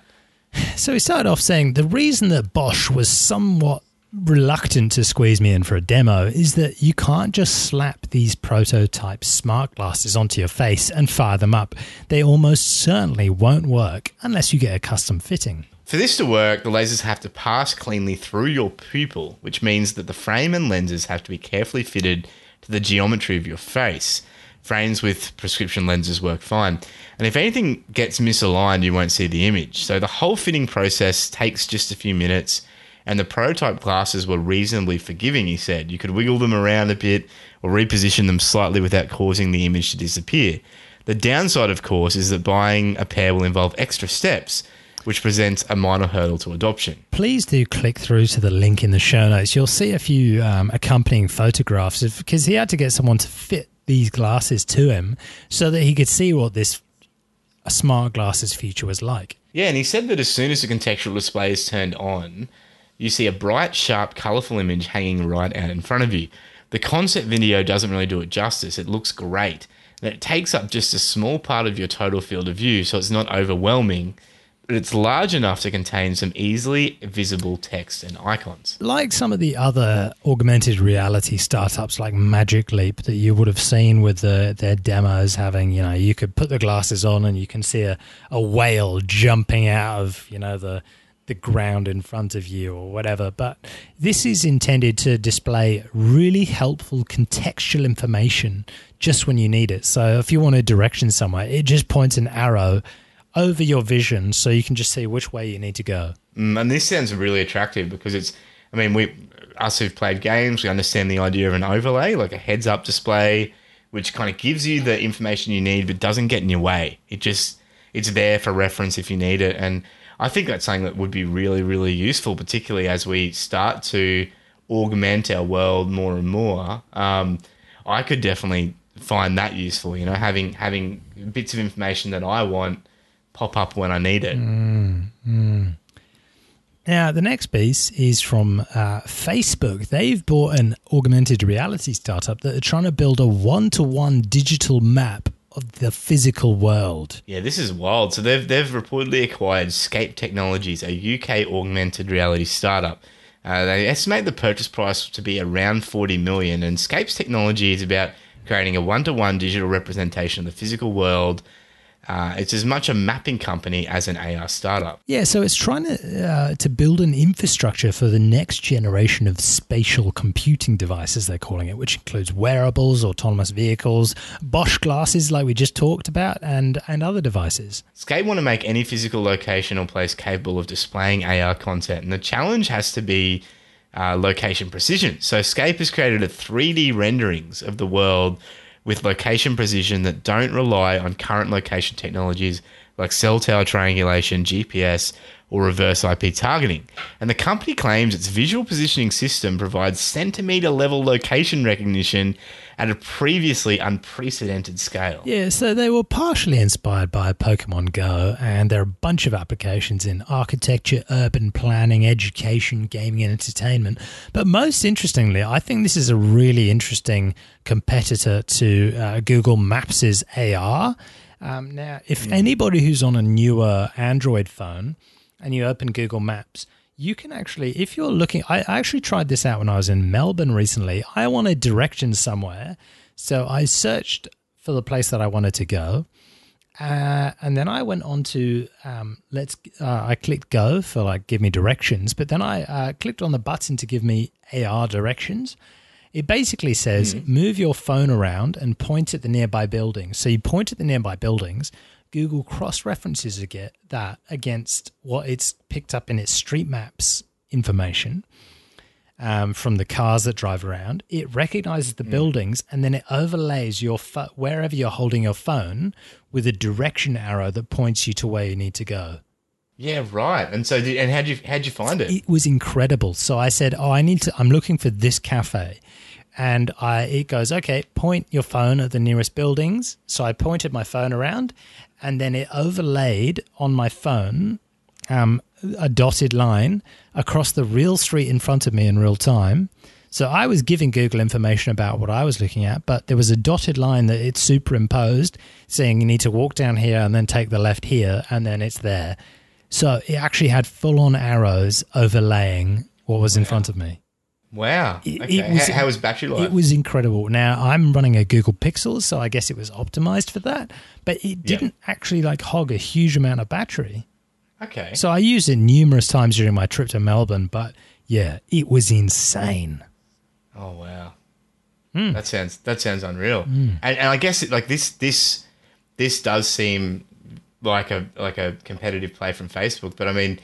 So he started off saying the reason that Bosch was somewhat reluctant to squeeze me in for a demo is that you can't just slap these prototype smart glasses onto your face and fire them up. They almost certainly won't work unless you get a custom fitting. For this to work, the lasers have to pass cleanly through your pupil, which means that the frame and lenses have to be carefully fitted to the geometry of your face. Frames with prescription lenses work fine. And if anything gets misaligned, you won't see the image. So the whole fitting process takes just a few minutes and the prototype classes were reasonably forgiving, he said. You could wiggle them around a bit or reposition them slightly without causing the image to disappear. The downside, of course, is that buying a pair will involve extra steps, which presents a minor hurdle to adoption. Please do click through to the link in the show notes. You'll see a few um, accompanying photographs, because he had to get someone to fit these glasses to him so that he could see what this smart glasses future was like. Yeah, and he said that as soon as the contextual display is turned on, you see a bright, sharp, colourful image hanging right out in front of you. The concept video doesn't really do it justice. It looks great. And it takes up just a small part of your total field of view, so it's not overwhelming, but it's large enough to contain some easily visible text and icons. Like some of the other augmented reality startups like Magic Leap that you would have seen with the, their demos having, you know, you could put the glasses on and you can see a, a whale jumping out of, you know, the the ground in front of you or whatever. But this is intended to display really helpful contextual information just when you need it. So if you want a direction somewhere, it just points an arrow over your vision so you can just see which way you need to go. Mm, and this sounds really attractive because it's, I mean, we, us who've played games, we understand the idea of an overlay, like a heads-up display, which kind of gives you the information you need but doesn't get in your way. It just, it's there for reference if you need it. And I think that's something that would be really, really useful, particularly as we start to augment our world more and more. Um, I could definitely find that useful, you know, having having bits of information that I want pop up when I need it. Mm, mm. Now, the next piece is from uh, Facebook. They've bought an augmented reality startup that are trying to build a one-to-one digital map of the physical world. Yeah, this is wild. So they've they've reportedly acquired Scape Technologies, a U K augmented reality startup. Uh, they estimate the purchase price to be around forty million dollars, and Scape's technology is about creating a one-to-one digital representation of the physical world. Uh, it's as much a mapping company as an A R startup. Yeah, so it's trying to uh, to build an infrastructure for the next generation of spatial computing devices, they're calling it, which includes wearables, autonomous vehicles, Bosch glasses like we just talked about, and, and other devices. Scape want to make any physical location or place capable of displaying A R content, and the challenge has to be uh, location precision. So Scape has created a three D renderings of the world with location precision that don't rely on current location technologies like cell tower triangulation, G P S, or reverse I P targeting. And the company claims its visual positioning system provides centimetre-level location recognition at a previously unprecedented scale. Yeah, so they were partially inspired by Pokemon Go, and there are a bunch of applications in architecture, urban planning, education, gaming and entertainment. But most interestingly, I think this is a really interesting competitor to uh, Google Maps' A R. Um, now, if anybody who's on a newer Android phone and you open Google Maps, you can actually, if you're looking, I actually tried this out when I was in Melbourne recently. I wanted directions somewhere, so I searched for the place that I wanted to go. Uh, and then I went on to, um, let's, uh, I clicked go for like, give me directions, but then I uh, clicked on the button to give me A R directions. It basically says, mm. move your phone around and point at the nearby buildings. So you point at the nearby buildings. Google cross-references that against what it's picked up in its street maps information um, from the cars that drive around. It recognizes the mm. buildings, and then it overlays your fo- wherever you're holding your phone with a direction arrow that points you to where you need to go. Yeah, right. And so, did, and how'd you how'd you find it? It was incredible. So I said, "Oh, I need to. I'm looking for this cafe," and I it goes, "Okay, point your phone at the nearest buildings." So I pointed my phone around, and then it overlaid on my phone um, a dotted line across the real street in front of me in real time. So I was giving Google information about what I was looking at, but there was a dotted line that it superimposed, saying you need to walk down here and then take the left here, and then it's there. So it actually had full-on arrows overlaying what was wow. in front of me. Wow. Okay. It, it was, how, how was battery life? It was incredible. Now, I'm running a Google Pixel, so I guess it was optimized for that. But it didn't yep. actually like hog a huge amount of battery. Okay. So I used it numerous times during my trip to Melbourne, but yeah, it was insane. Oh, wow. Mm. That sounds that sounds unreal. Mm. And, and I guess it, like this this this does seem like a like a competitive play from Facebook, but I mean,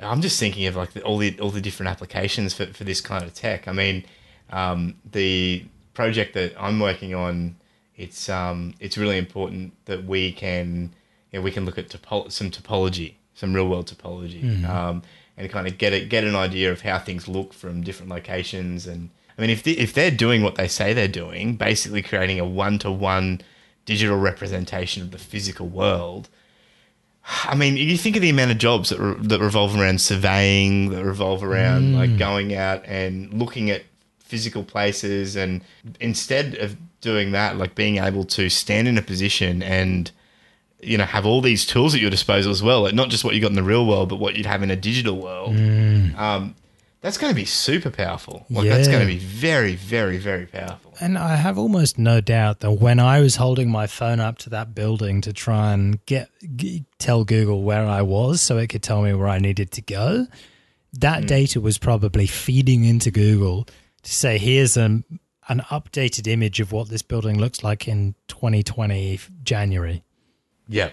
I'm just thinking of like the, all the all the different applications for, for this kind of tech. I mean, um, the project that I'm working on, it's um, it's really important that we can you know, we can look at topo- some topology, some real world topology, mm-hmm. um, and kind of get it get an idea of how things look from different locations. And I mean, if the, if they're doing what they say they're doing, basically creating a one to one digital representation of the physical world. I mean, you think of the amount of jobs that re- that revolve around surveying, that revolve around mm. like going out and looking at physical places, and instead of doing that, like being able to stand in a position and, you know, have all these tools at your disposal as well, like not just what you got in the real world, but what you'd have in a digital world. Mm. Um, that's going to be super powerful. Like yeah. That's going to be very, very, very powerful. And I have almost no doubt that when I was holding my phone up to that building to try and get, get tell Google where I was so it could tell me where I needed to go, that mm. data was probably feeding into Google to say, here's an, an updated image of what this building looks like in twenty twenty, January. Yeah,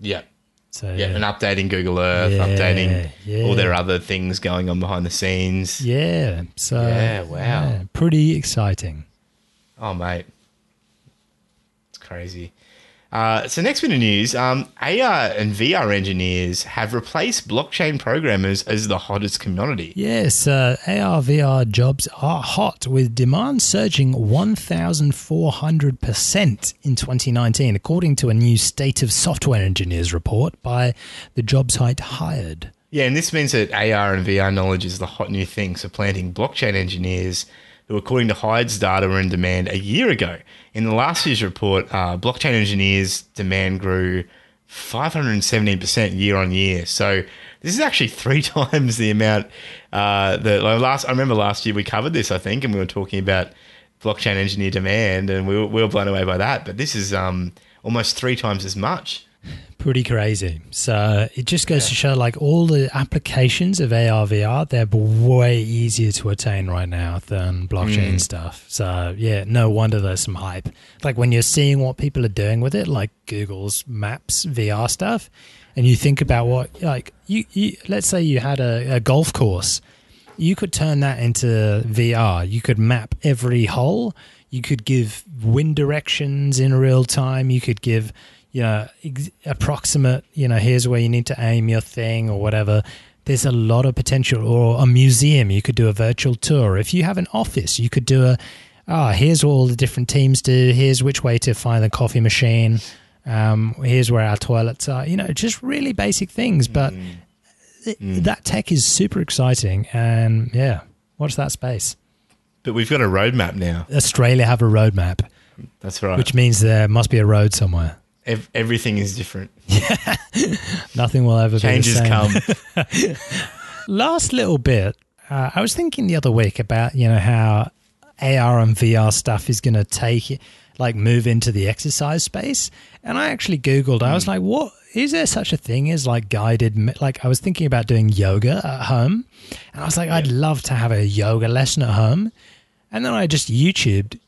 yeah. So, yeah, and updating Google Earth, yeah, updating yeah. all their other things going on behind the scenes. Yeah. So yeah, wow. Yeah, pretty exciting. Oh, mate. It's crazy. Uh, so next bit of news, um, A R and V R engineers have replaced blockchain programmers as the hottest commodity. Yes, uh, A R V R jobs are hot, with demand surging one thousand four hundred percent in twenty nineteen, according to a new State of Software Engineers report by the job site Hired. Yeah, and this means that A R and V R knowledge is the hot new thing, supplanting blockchain engineers who, according to Hired's data, were in demand a year ago. In the last year's report, uh, blockchain engineers' demand grew five hundred seventeen percent year on year. So this is actually three times the amount uh, that last. I remember last year we covered this, I think, and we were talking about blockchain engineer demand, and we were, we were blown away by that. But this is um, almost three times as much. Pretty crazy. So it just goes yeah. to show, like, all the applications of A R V R, they're way easier to attain right now than blockchain mm. stuff. So yeah, no wonder there's some hype. Like when you're seeing what people are doing with it, like Google's Maps V R stuff, and you think about what, like, you, you let's say you had a, a golf course, you could turn that into V R. You could map every hole. You could give wind directions in real time. You could give Yeah, ex- approximate, you know, here's where you need to aim your thing or whatever. There's a lot of potential. Or a museum, you could do a virtual tour. If you have an office, you could do a, ah, oh, here's what all the different teams do. Here's which way to find the coffee machine. Um, here's where our toilets are. You know, just really basic things. But mm. it, mm. that tech is super exciting. And yeah, watch that space. But we've got a roadmap now. Australia have a roadmap. That's right. Which means there must be a road somewhere. Everything is different. Yeah. Nothing will ever Changes be the same. Changes come. Last little bit, uh, I was thinking the other week about, you know, how A R and V R stuff is going to take, like, move into the exercise space. And I actually Googled, I was like, what, is there such a thing as, like, guided, like, I was thinking about doing yoga at home. And I was like, yeah. I'd love to have a yoga lesson at home. And then I just YouTubed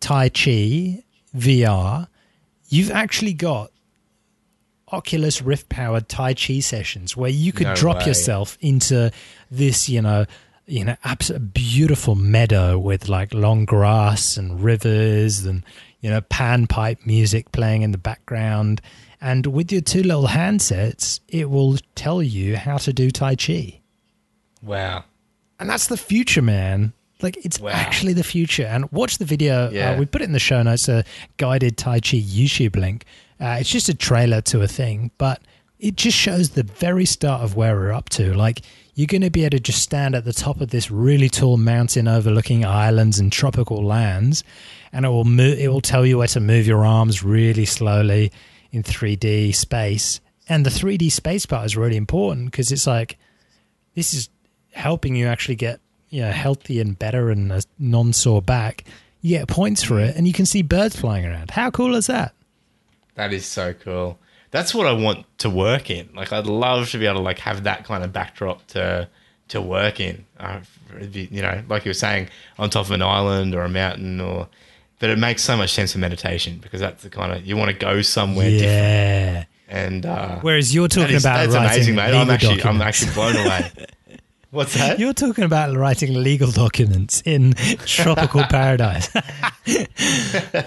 Tai Chi V R. You've actually got Oculus Rift-powered Tai Chi sessions where you could no drop way. yourself into this, you know, you know, absolute beautiful meadow with, like, long grass and rivers and, you know, panpipe music playing in the background. And with your two little handsets, it will tell you how to do Tai Chi. Wow. And that's the future, man. Like, it's wow. actually the future. And watch the video. Yeah. Uh, we put it in the show notes, a guided Tai Chi YouTube link. Uh, it's just a trailer to a thing, but it just shows the very start of where we're up to. Like, you're going to be able to just stand at the top of this really tall mountain overlooking islands and tropical lands, and it will mo- it will tell you where to move your arms really slowly in three D space. And the three D space part is really important because it's like, this is helping you actually get, you know, healthy and better and a non-sore back. You get points for it, and you can see birds flying around. How cool is that? That is so cool. That's what I want to work in. Like, I'd love to be able to, like, have that kind of backdrop to to work in. Uh, you know, like you were saying, on top of an island or a mountain, or but it makes so much sense for meditation because that's the kind of, you want to go somewhere yeah. different. And uh, whereas you're talking is, about that's amazing, mate. I'm actually documents. I'm actually blown away. What's that? You're talking about writing legal documents in tropical paradise.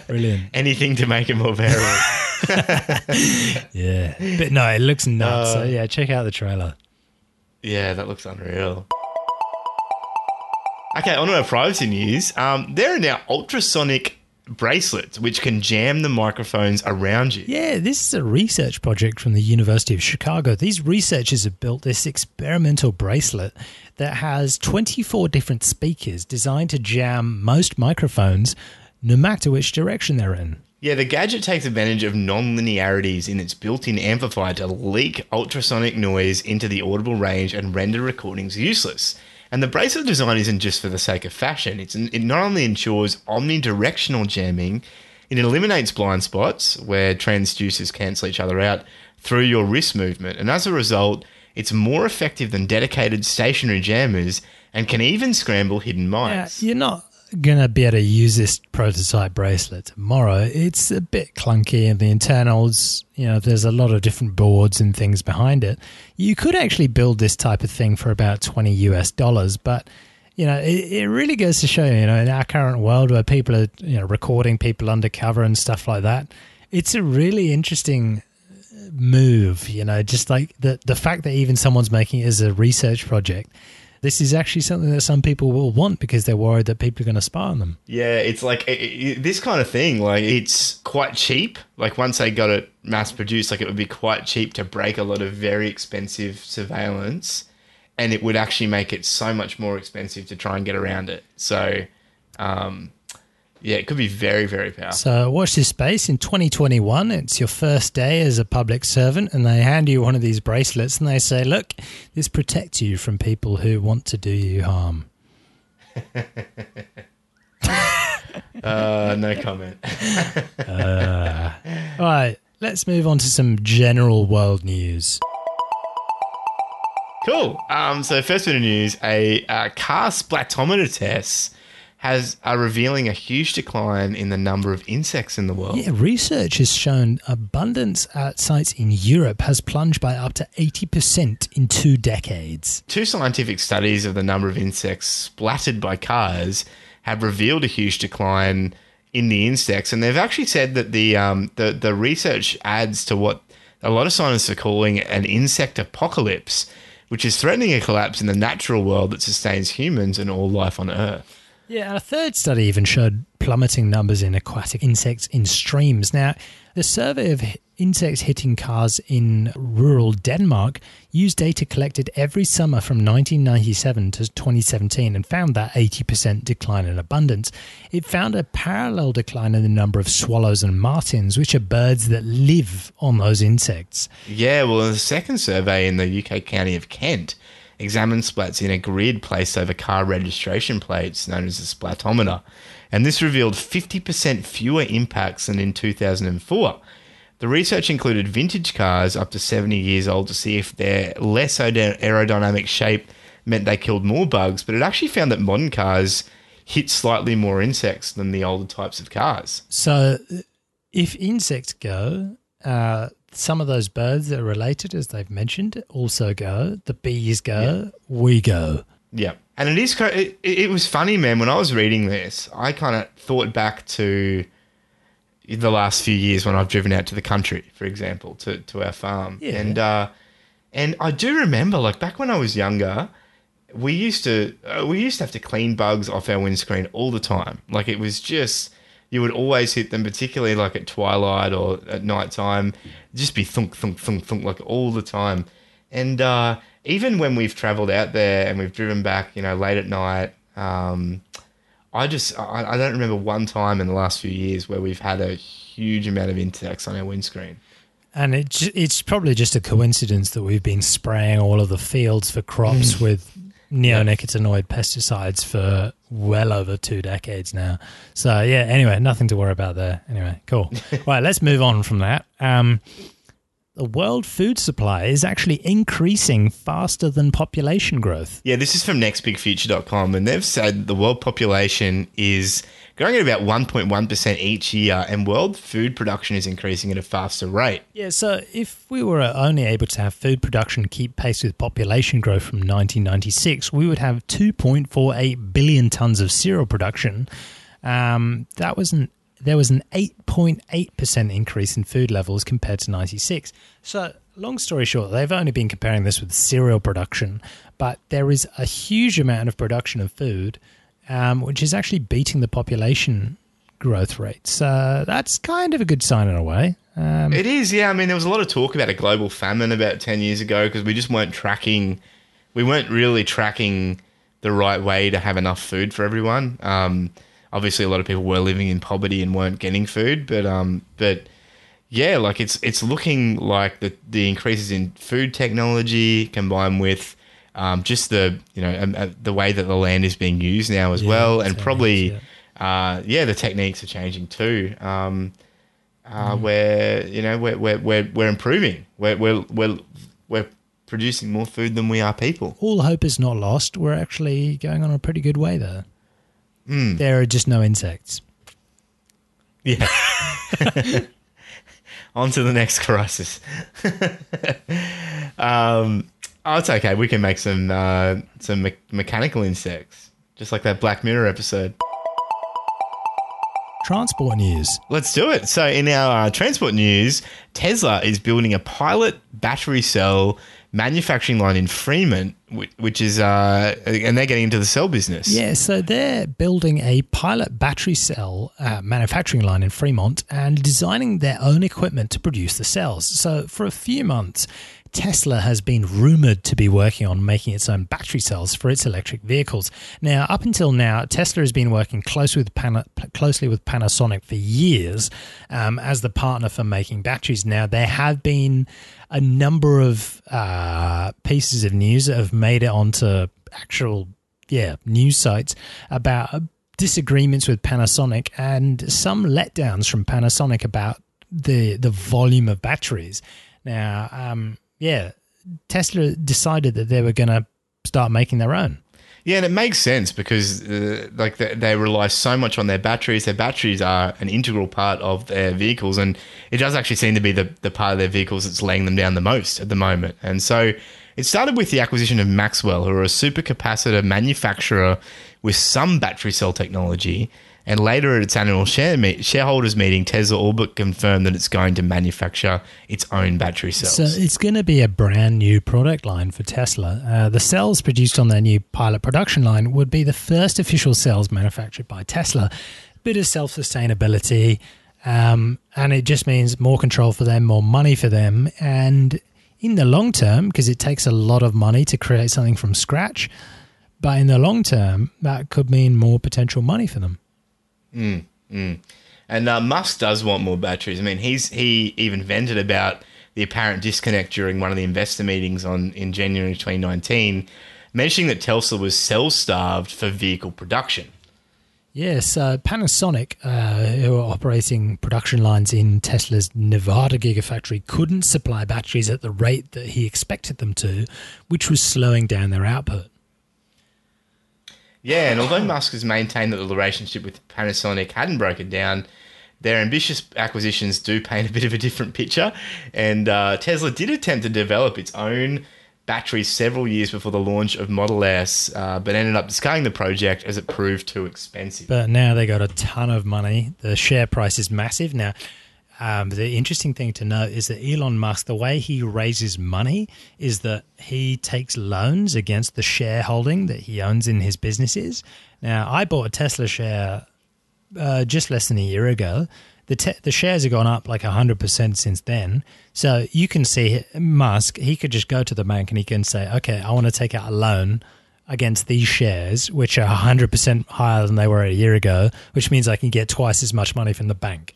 Brilliant. Anything to make it more variable. Yeah, but no, it looks nuts. Uh, so yeah, check out the trailer. Yeah, that looks unreal. Okay, on to our privacy news. Um, there are now ultrasonic bracelets which can jam the microphones around you. Yeah, this is a research project from the University of Chicago. These researchers have built this experimental bracelet that has twenty-four different speakers designed to jam most microphones no matter which direction they're in. Yeah, the gadget takes advantage of non-linearities in its built-in amplifier to leak ultrasonic noise into the audible range and render recordings useless. And the bracelet design isn't just for the sake of fashion. It's, it not only ensures omnidirectional jamming, it eliminates blind spots where transducers cancel each other out through your wrist movement. And as a result, it's more effective than dedicated stationary jammers and can even scramble hidden mics. Yeah, you're not going to be able to use this prototype bracelet tomorrow. It's a bit clunky, and the internals, you know, there's a lot of different boards and things behind it. You could actually build this type of thing for about twenty US dollars, but you know, it, it really goes to show, you know, in our current world where people are, you know, recording people undercover and stuff like that, it's a really interesting move, you know, just like the the fact that even someone's making it as a research project. This is actually something that some people will want because they're worried that people are going to spy on them. Yeah, it's like it, it, this kind of thing. Like, it's quite cheap. Like, once they got it mass-produced, like, it would be quite cheap to break a lot of very expensive surveillance, and it would actually make it so much more expensive to try and get around it. So, um, yeah, it could be very, very powerful. So, watch this space. In twenty twenty-one, it's your first day as a public servant, and they hand you one of these bracelets and they say, look, this protects you from people who want to do you harm. uh, no comment. uh, all right, let's move on to some general world news. Cool. Um, so, first bit of news, a, a car splatometer test has are revealing a huge decline in the number of insects in the world. Yeah, research has shown abundance at sites in Europe has plunged by up to eighty percent in two decades. Two scientific studies of the number of insects splattered by cars have revealed a huge decline in the insects, and they've actually said that the um, the, the research adds to what a lot of scientists are calling an insect apocalypse, which is threatening a collapse in the natural world that sustains humans and all life on Earth. Yeah, and a third study even showed plummeting numbers in aquatic insects in streams. Now, the survey of insects hitting cars in rural Denmark used data collected every summer from nineteen ninety-seven to twenty seventeen and found that eighty percent decline in abundance. It found a parallel decline in the number of swallows and martins, which are birds that live on those insects. Yeah, well, the second survey in the U K county of Kent examined splats in a grid placed over car registration plates known as a splatometer, and this revealed fifty percent fewer impacts than in two thousand four. The research included vintage cars up to seventy years old to see if their less aerodynamic shape meant they killed more bugs, but it actually found that modern cars hit slightly more insects than the older types of cars. So if insects go, uh some of those birds that are related, as they've mentioned, also go. The bees go. Yep. We go. Yeah. And it is. It, it was funny, man. When I was reading this, I kind of thought back to the last few years when I've driven out to the country, for example, to, to our farm. Yeah. And, uh, and I do remember, like, back when I was younger, we used to uh, we used to have to clean bugs off our windscreen all the time. Like, it was just... You would always hit them, particularly like at twilight or at nighttime. Just be thunk, thunk, thunk, thunk, like all the time. And uh, even when we've travelled out there and we've driven back, you know, late at night, um, I just I, I don't remember one time in the last few years where we've had a huge amount of insects on our windscreen. And it, it's probably just a coincidence that we've been spraying all of the fields for crops with neonicotinoid pesticides for well over two decades now. So, yeah, anyway, nothing to worry about there. Anyway, cool. Right, let's move on from that. Um, the world food supply is actually increasing faster than population growth. Yeah, this is from next big future dot com, and they've said the world population is growing at about one point one percent each year, and world food production is increasing at a faster rate. Yeah, so if we were only able to have food production keep pace with population growth from nineteen ninety-six, we would have two point four eight billion tons of cereal production. Um, that was an There was an eight point eight percent increase in food levels compared to ninety-six. So long story short, they've only been comparing this with cereal production, but there is a huge amount of production of food, um, which is actually beating the population growth rate. So that's kind of a good sign in a way. Um, it is, yeah. I mean, there was a lot of talk about a global famine about ten years ago because we just weren't tracking, we weren't really tracking the right way to have enough food for everyone. Um Obviously, a lot of people were living in poverty and weren't getting food, but um, but yeah, like it's it's looking like the the increases in food technology combined with um, just the you know um, uh, the way that the land is being used now as yeah, well, and probably yeah. Uh, yeah, the techniques are changing too. Um, uh, mm. Where you know we're we're we're, we're improving. We're we're we're we're producing more food than we are people. All hope is not lost. We're actually going on a pretty good way there. Mm. There are just no insects. Yeah. On to the next crisis. um, oh, it's okay. We can make some uh, some me- mechanical insects, just like that Black Mirror episode. Transport news. Let's do it. So in our uh, transport news, Tesla is building a pilot battery cell manufacturing line in Fremont, which is, uh, and they're getting into the cell business. Yeah, so they're building a pilot battery cell uh, manufacturing line in Fremont and designing their own equipment to produce the cells. So for a few months, Tesla has been rumored to be working on making its own battery cells for its electric vehicles. Now, up until now, Tesla has been working close with Pan- closely with Panasonic for years um, as the partner for making batteries. Now, there have been a number of uh, pieces of news that have made it onto actual yeah, news sites about uh, disagreements with Panasonic and some letdowns from Panasonic about the, the volume of batteries. Now, um, yeah, Tesla decided that they were going to start making their own. Yeah, and it makes sense because uh, like they, they rely so much on their batteries. Their batteries are an integral part of their vehicles, and it does actually seem to be the, the part of their vehicles that's laying them down the most at the moment. And so it started with the acquisition of Maxwell, who are a supercapacitor manufacturer with some battery cell technology. And later at its annual share meet, shareholders meeting, Tesla all but confirmed that it's going to manufacture its own battery cells. So it's going to be a brand new product line for Tesla. Uh, the cells produced on their new pilot production line would be the first official cells manufactured by Tesla. Bit of self-sustainability, um, and it just means more control for them, more money for them. And in the long term, because it takes a lot of money to create something from scratch, but in the long term, that could mean more potential money for them. Mm, mm. And uh, Musk does want more batteries. I mean, he's he even vented about the apparent disconnect during one of the investor meetings on in January twenty nineteen, mentioning that Tesla was cell-starved for vehicle production. Yes, uh, Panasonic, uh, who are operating production lines in Tesla's Nevada Gigafactory, couldn't supply batteries at the rate that he expected them to, which was slowing down their output. Yeah, and although Musk has maintained that the relationship with Panasonic hadn't broken down, their ambitious acquisitions do paint a bit of a different picture. And uh, Tesla did attempt to develop its own battery several years before the launch of Model S, uh, but ended up discarding the project as it proved too expensive. But now they got a ton of money. The share price is massive. Now, um, the interesting thing to note is that Elon Musk, the way he raises money is that he takes loans against the shareholding that he owns in his businesses. Now, I bought a Tesla share uh, just less than a year ago. The te- the shares have gone up like one hundred percent since then. So you can see Musk, he could just go to the bank and he can say, okay, I want to take out a loan against these shares, which are one hundred percent higher than they were a year ago, which means I can get twice as much money from the bank.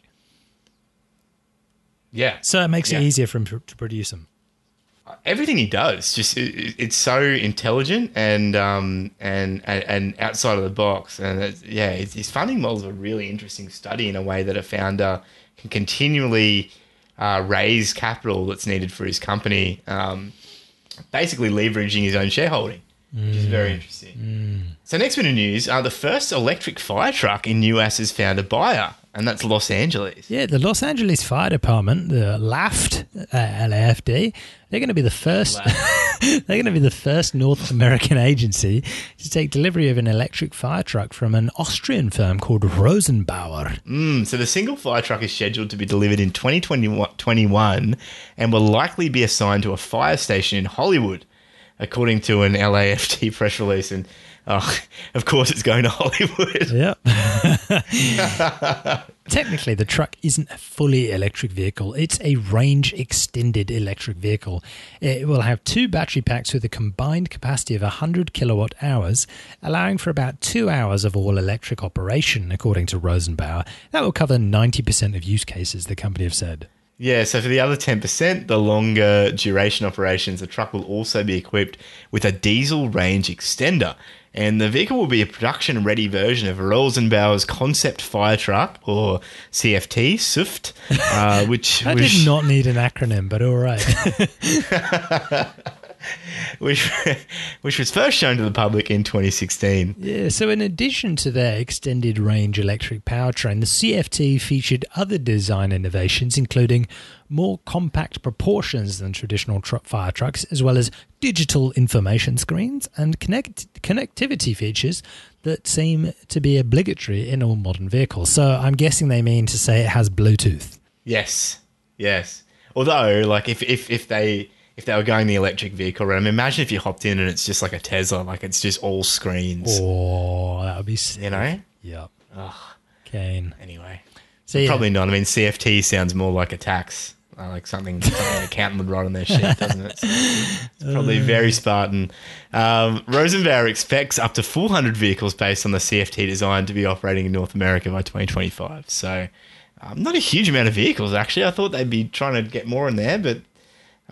Yeah. So it makes yeah. it easier for him to produce them. Everything he does, just it, it's so intelligent and um and and, and outside of the box, and it's, yeah, it's, his funding model is a really interesting study in a way that a founder can continually uh, raise capital that's needed for his company, um, basically leveraging his own shareholding, mm. which is very interesting. Mm. So next bit of news, uh, the first electric fire truck in U S has found a buyer. And that's Los Angeles. Yeah, the Los Angeles Fire Department, the L A F D, uh, L A F D, they're going to be the first. they're going to be the first North American agency to take delivery of an electric fire truck from an Austrian firm called Rosenbauer. Mm, so the single fire truck is scheduled to be delivered in twenty twenty-one and will likely be assigned to a fire station in Hollywood, according to an L A F D press release. And oh, of course it's going to Hollywood. Yep. Technically, the truck isn't a fully electric vehicle. It's a range-extended electric vehicle. It will have two battery packs with a combined capacity of one hundred kilowatt hours, allowing for about two hours of all-electric operation, according to Rosenbauer. That will cover ninety percent of use cases, the company have said. Yeah, so for the other ten percent, the longer duration operations, the truck will also be equipped with a diesel range extender. And the vehicle will be a production-ready version of Rosenbauer's concept fire truck, or C F T, S U F T, uh, which... I did which, not need an acronym, but all right. which which was first shown to the public in twenty sixteen. Yeah, so in addition to their extended-range electric powertrain, the C F T featured other design innovations, including more compact proportions than traditional tr- fire trucks, as well as digital information screens and connect- connectivity features that seem to be obligatory in all modern vehicles. So I'm guessing they mean to say it has Bluetooth. Yes, yes. Although, like, if if, if they... If they were going the electric vehicle route, I mean, imagine if you hopped in and it's just like a Tesla, like it's just all screens. Oh, that would be sick. You know? Yep. Ugh. Kane. Anyway. So, yeah. Probably not. I mean, C F T sounds more like a tax, uh, like something, something an accountant would write on their sheet, doesn't it? So it's probably very Spartan. Um, Rosenbauer expects up to four hundred vehicles based on the C F T design to be operating in North America by twenty twenty-five. So, um, not a huge amount of vehicles, actually. I thought they'd be trying to get more in there, but...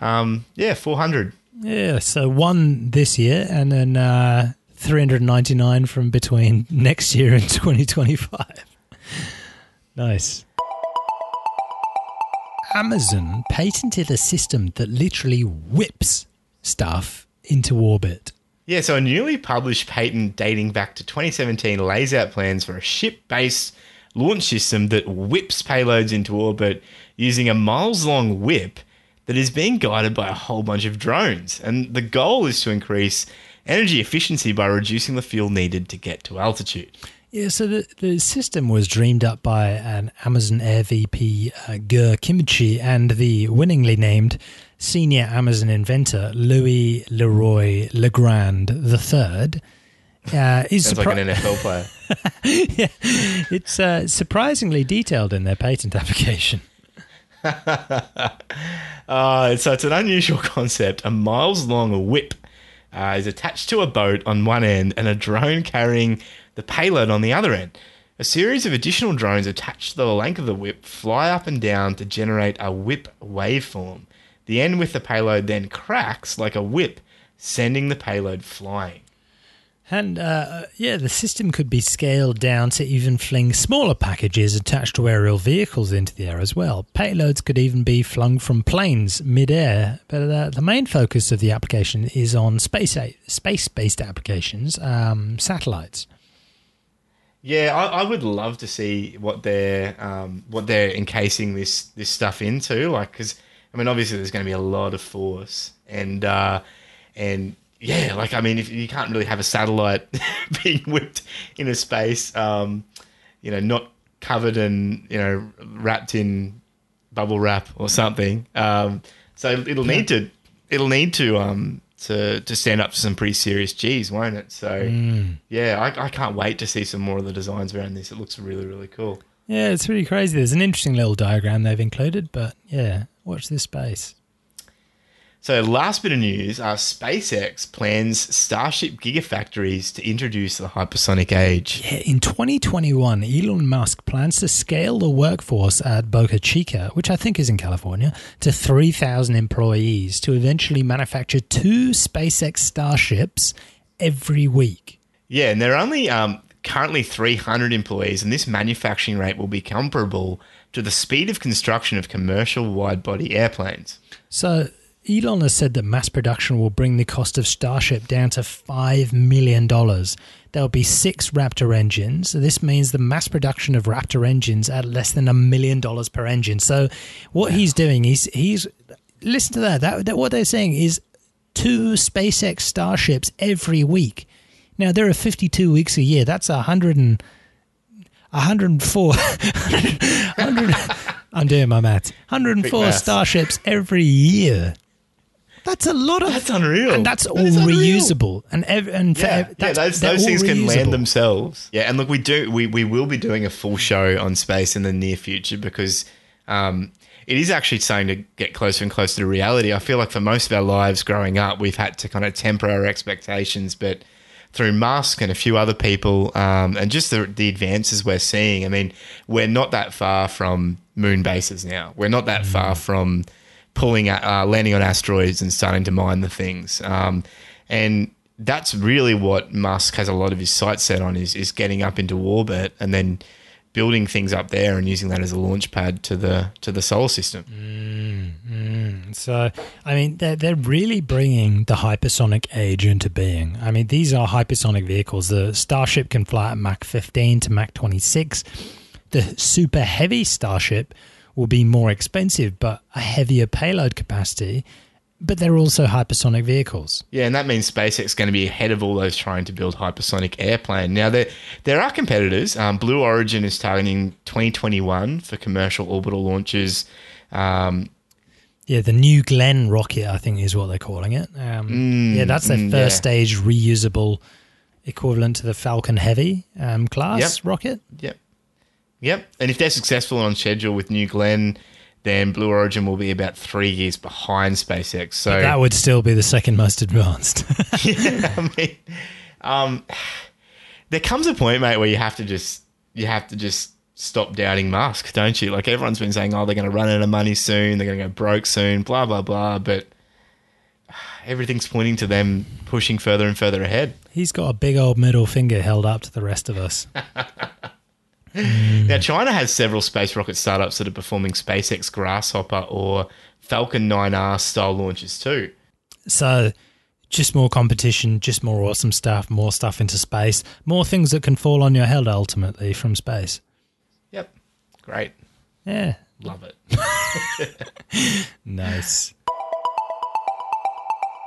Um, yeah, four hundred. Yeah, so one this year and then uh, three hundred ninety-nine from between next year and twenty twenty-five. Nice. Amazon patented a system that literally whips stuff into orbit. Yeah, so a newly published patent dating back to twenty seventeen lays out plans for a ship-based launch system that whips payloads into orbit using a miles-long whip that is being guided by a whole bunch of drones. And the goal is to increase energy efficiency by reducing the fuel needed to get to altitude. Yeah, so the, the system was dreamed up by an Amazon Air V P, uh, Gur Kimchi, and the winningly named senior Amazon inventor, Louis Leroy Legrand the third. Uh, is Sounds surpri- like an N F L player. Yeah, it's uh, surprisingly detailed in their patent application. uh, so it's an unusual concept. A miles-long whip uh, is attached to a boat on one end and a drone carrying the payload on the other end. A series of additional drones attached to the length of the whip fly up and down to generate a whip waveform. The end with the payload then cracks like a whip, sending the payload flying. And, uh, yeah, the system could be scaled down to even fling smaller packages attached to aerial vehicles into the air as well. Payloads could even be flung from planes mid-air. But uh, the main focus of the application is on space, space-based applications, um, satellites. Yeah, I, I would love to see what they're um, what they're encasing this, this stuff into. Like, because, I mean, obviously there's going to be a lot of force and uh, and... Yeah, like, I mean, if you can't really have a satellite being whipped into space, um, you know, not covered and, you know, wrapped in bubble wrap or something. Um, so it'll need to, it'll need to, um, to, to stand up to some pretty serious G's, won't it? So, mm. yeah, I, I can't wait to see some more of the designs around this. It looks really, really cool. Yeah, it's really crazy. There's an interesting little diagram they've included, but yeah, watch this space. So last bit of news, uh, SpaceX plans Starship gigafactories to introduce the hypersonic age. Yeah, in twenty twenty-one, Elon Musk plans to scale the workforce at Boca Chica, which I think is in California, to three thousand employees to eventually manufacture two SpaceX Starships every week. Yeah, and they're only um, currently three hundred employees, and this manufacturing rate will be comparable to the speed of construction of commercial wide-body airplanes. So Elon has said that mass production will bring the cost of Starship down to five million dollars. There'll be six Raptor engines. So this means the mass production of Raptor engines at less than a million dollars per engine. So what wow. he's doing, he's, he's listen to that. that. That what they're saying is two SpaceX Starships every week. Now, there are fifty-two weeks a year. That's one hundred and, one hundred four. one hundred, I'm doing my maths. one hundred four Starships every year. That's a lot of... That's unreal. And that's that all reusable. And ev- and for yeah. ev- that's, yeah, those, those things reusable. Can land themselves. Yeah, and look, we do. We, we will be doing a full show on space in the near future because... Um, it is actually starting to get closer and closer to reality. I feel like for most of our lives growing up, we've had to kind of temper our expectations, but through Musk and a few other people um, and just the, the advances we're seeing, I mean, we're not that far from moon bases now. We're not that mm. far from pulling, uh, landing on asteroids and starting to mine the things. Um, and that's really what Musk has a lot of his sights set on is, is getting up into orbit and then building things up there and using that as a launch pad to the to the solar system. Mm, mm. So, I mean, they're, they're really bringing the hypersonic age into being. I mean, these are hypersonic vehicles. The Starship can fly at Mach fifteen to Mach twenty-six. The super heavy Starship will be more expensive, but a heavier payload capacity. But they're also hypersonic vehicles. Yeah, and that means SpaceX is going to be ahead of all those trying to build hypersonic airplane. Now, there there are competitors. Um, Blue Origin is targeting twenty twenty-one for commercial orbital launches. Um, yeah, the New Glenn rocket, I think, is what they're calling it. Um, mm, yeah, that's their mm, first yeah. stage reusable equivalent to the Falcon Heavy um, class yep. rocket. Yep. Yep. And if they're successful on schedule with New Glenn, then Blue Origin will be about three years behind SpaceX. So but that would still be the second most advanced. yeah, I mean, um, there comes a point, mate, where you have to just you have to just stop doubting Musk, don't you? Like everyone's been saying, oh, they're going to run out of money soon, they're going to go broke soon, blah blah blah. But everything's pointing to them pushing further and further ahead. He's got a big old middle finger held up to the rest of us. Now, China has several space rocket startups that are performing SpaceX Grasshopper or Falcon nine R style launches too. So just more competition, just more awesome stuff, more stuff into space, more things that can fall on your head ultimately from space. Yep. Great. Yeah. Love it. Nice.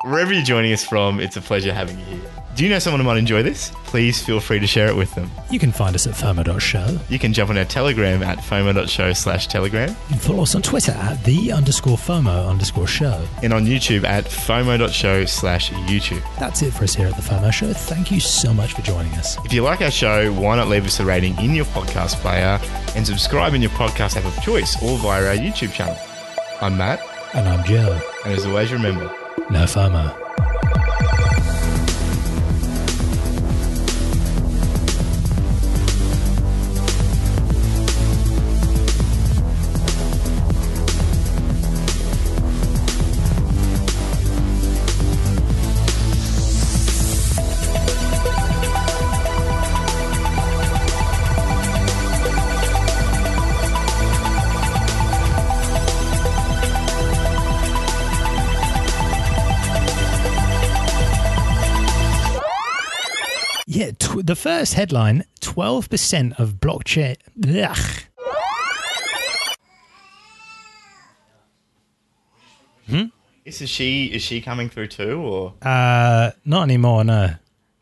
Wherever you're joining us from, it's a pleasure having you here. Do you know someone who might enjoy this? Please feel free to share it with them. You can find us at FOMO dot show. You can jump on our Telegram at FOMO dot show slash Telegram. You can follow us on Twitter at the underscore FOMO underscore show. And on YouTube at FOMO dot show slash YouTube. That's it for us here at the FOMO Show. Thank you so much for joining us. If you like our show, why not leave us a rating in your podcast player and subscribe in your podcast app of choice or via our YouTube channel. I'm Matt. And I'm Joe. And as always, remember, no FOMO. The first headline, twelve percent of blockchain... Hmm? Is, is she is she coming through too, or...? Uh, not anymore, no.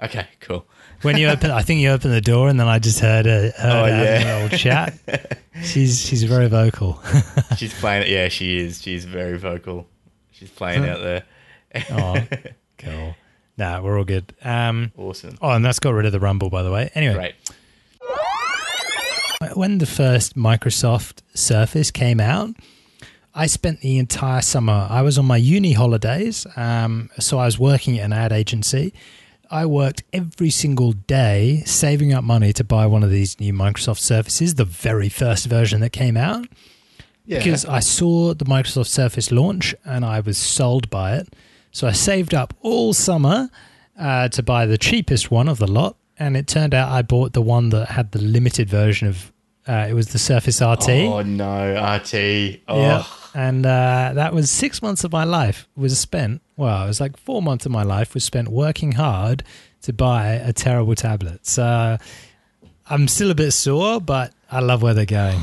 Okay, cool. When you open... I think you opened the door and then I just heard her, her oh, yeah. having an old chat. she's, she's very vocal. She's playing... it. Yeah, she is. She's very vocal. She's playing huh? out there. Oh, cool. Nah, we're all good. Um, awesome. Oh, and that's got rid of the rumble, by the way. Anyway. Right. When the first Microsoft Surface came out, I spent the entire summer. I was on my uni holidays, um, so I was working at an ad agency. I worked every single day saving up money to buy one of these new Microsoft Surfaces, the very first version that came out, yeah. because I saw the Microsoft Surface launch and I was sold by it. So I saved up all summer uh, to buy the cheapest one of the lot and it turned out I bought the one that had the limited version of uh, it was the Surface R T. Oh no, R T. Oh. Yeah. And uh, that was six months of my life was spent, well, it was like four months of my life was spent working hard to buy a terrible tablet. So I'm still a bit sore, but I love where they're going.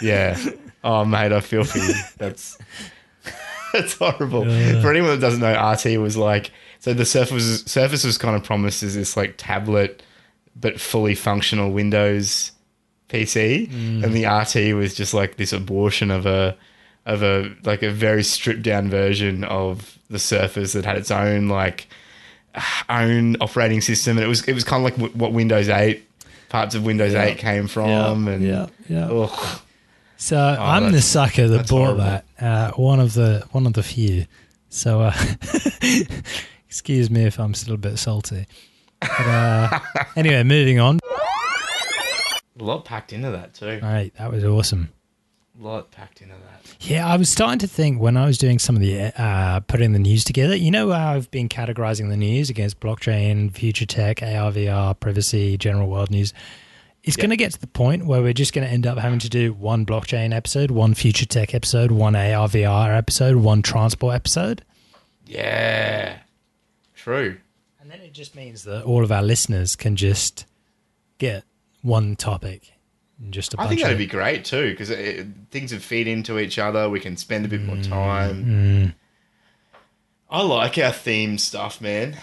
Yeah. Oh, mate, I feel for you. That's, that's horrible. Uh, for anyone that doesn't know, R T was like, so the Surface, Surface was kind of promised as this like tablet, but fully functional Windows P C. Mm. And the R T was just like this abortion of a, of a like a very stripped down version of the Surface that had its own like own operating system, and it was it was kind of like w- what Windows eight parts of Windows yeah. eight came from, yeah. and yeah, yeah. Ugh. So oh, I'm the sucker that bought horrible. that uh, one of the one of the few. So uh, excuse me if I'm still a bit salty. But, uh, anyway, moving on. A lot packed into that too. All right, that was awesome. Lot packed into that. Yeah, I was starting to think when I was doing some of the uh, putting the news together, you know how I've been categorizing the news against blockchain, future tech, A R, V R, privacy, general world news. It's yep. going to get to the point where we're just going to end up having to do one blockchain episode, one future tech episode, one A R, V R episode, one transport episode. Yeah, true. And then it just means that all of our listeners can just get one topic. Just a I think that'd of, be great too, because things would feed into each other. We can spend a bit mm, more time. Mm. I like our theme stuff, man.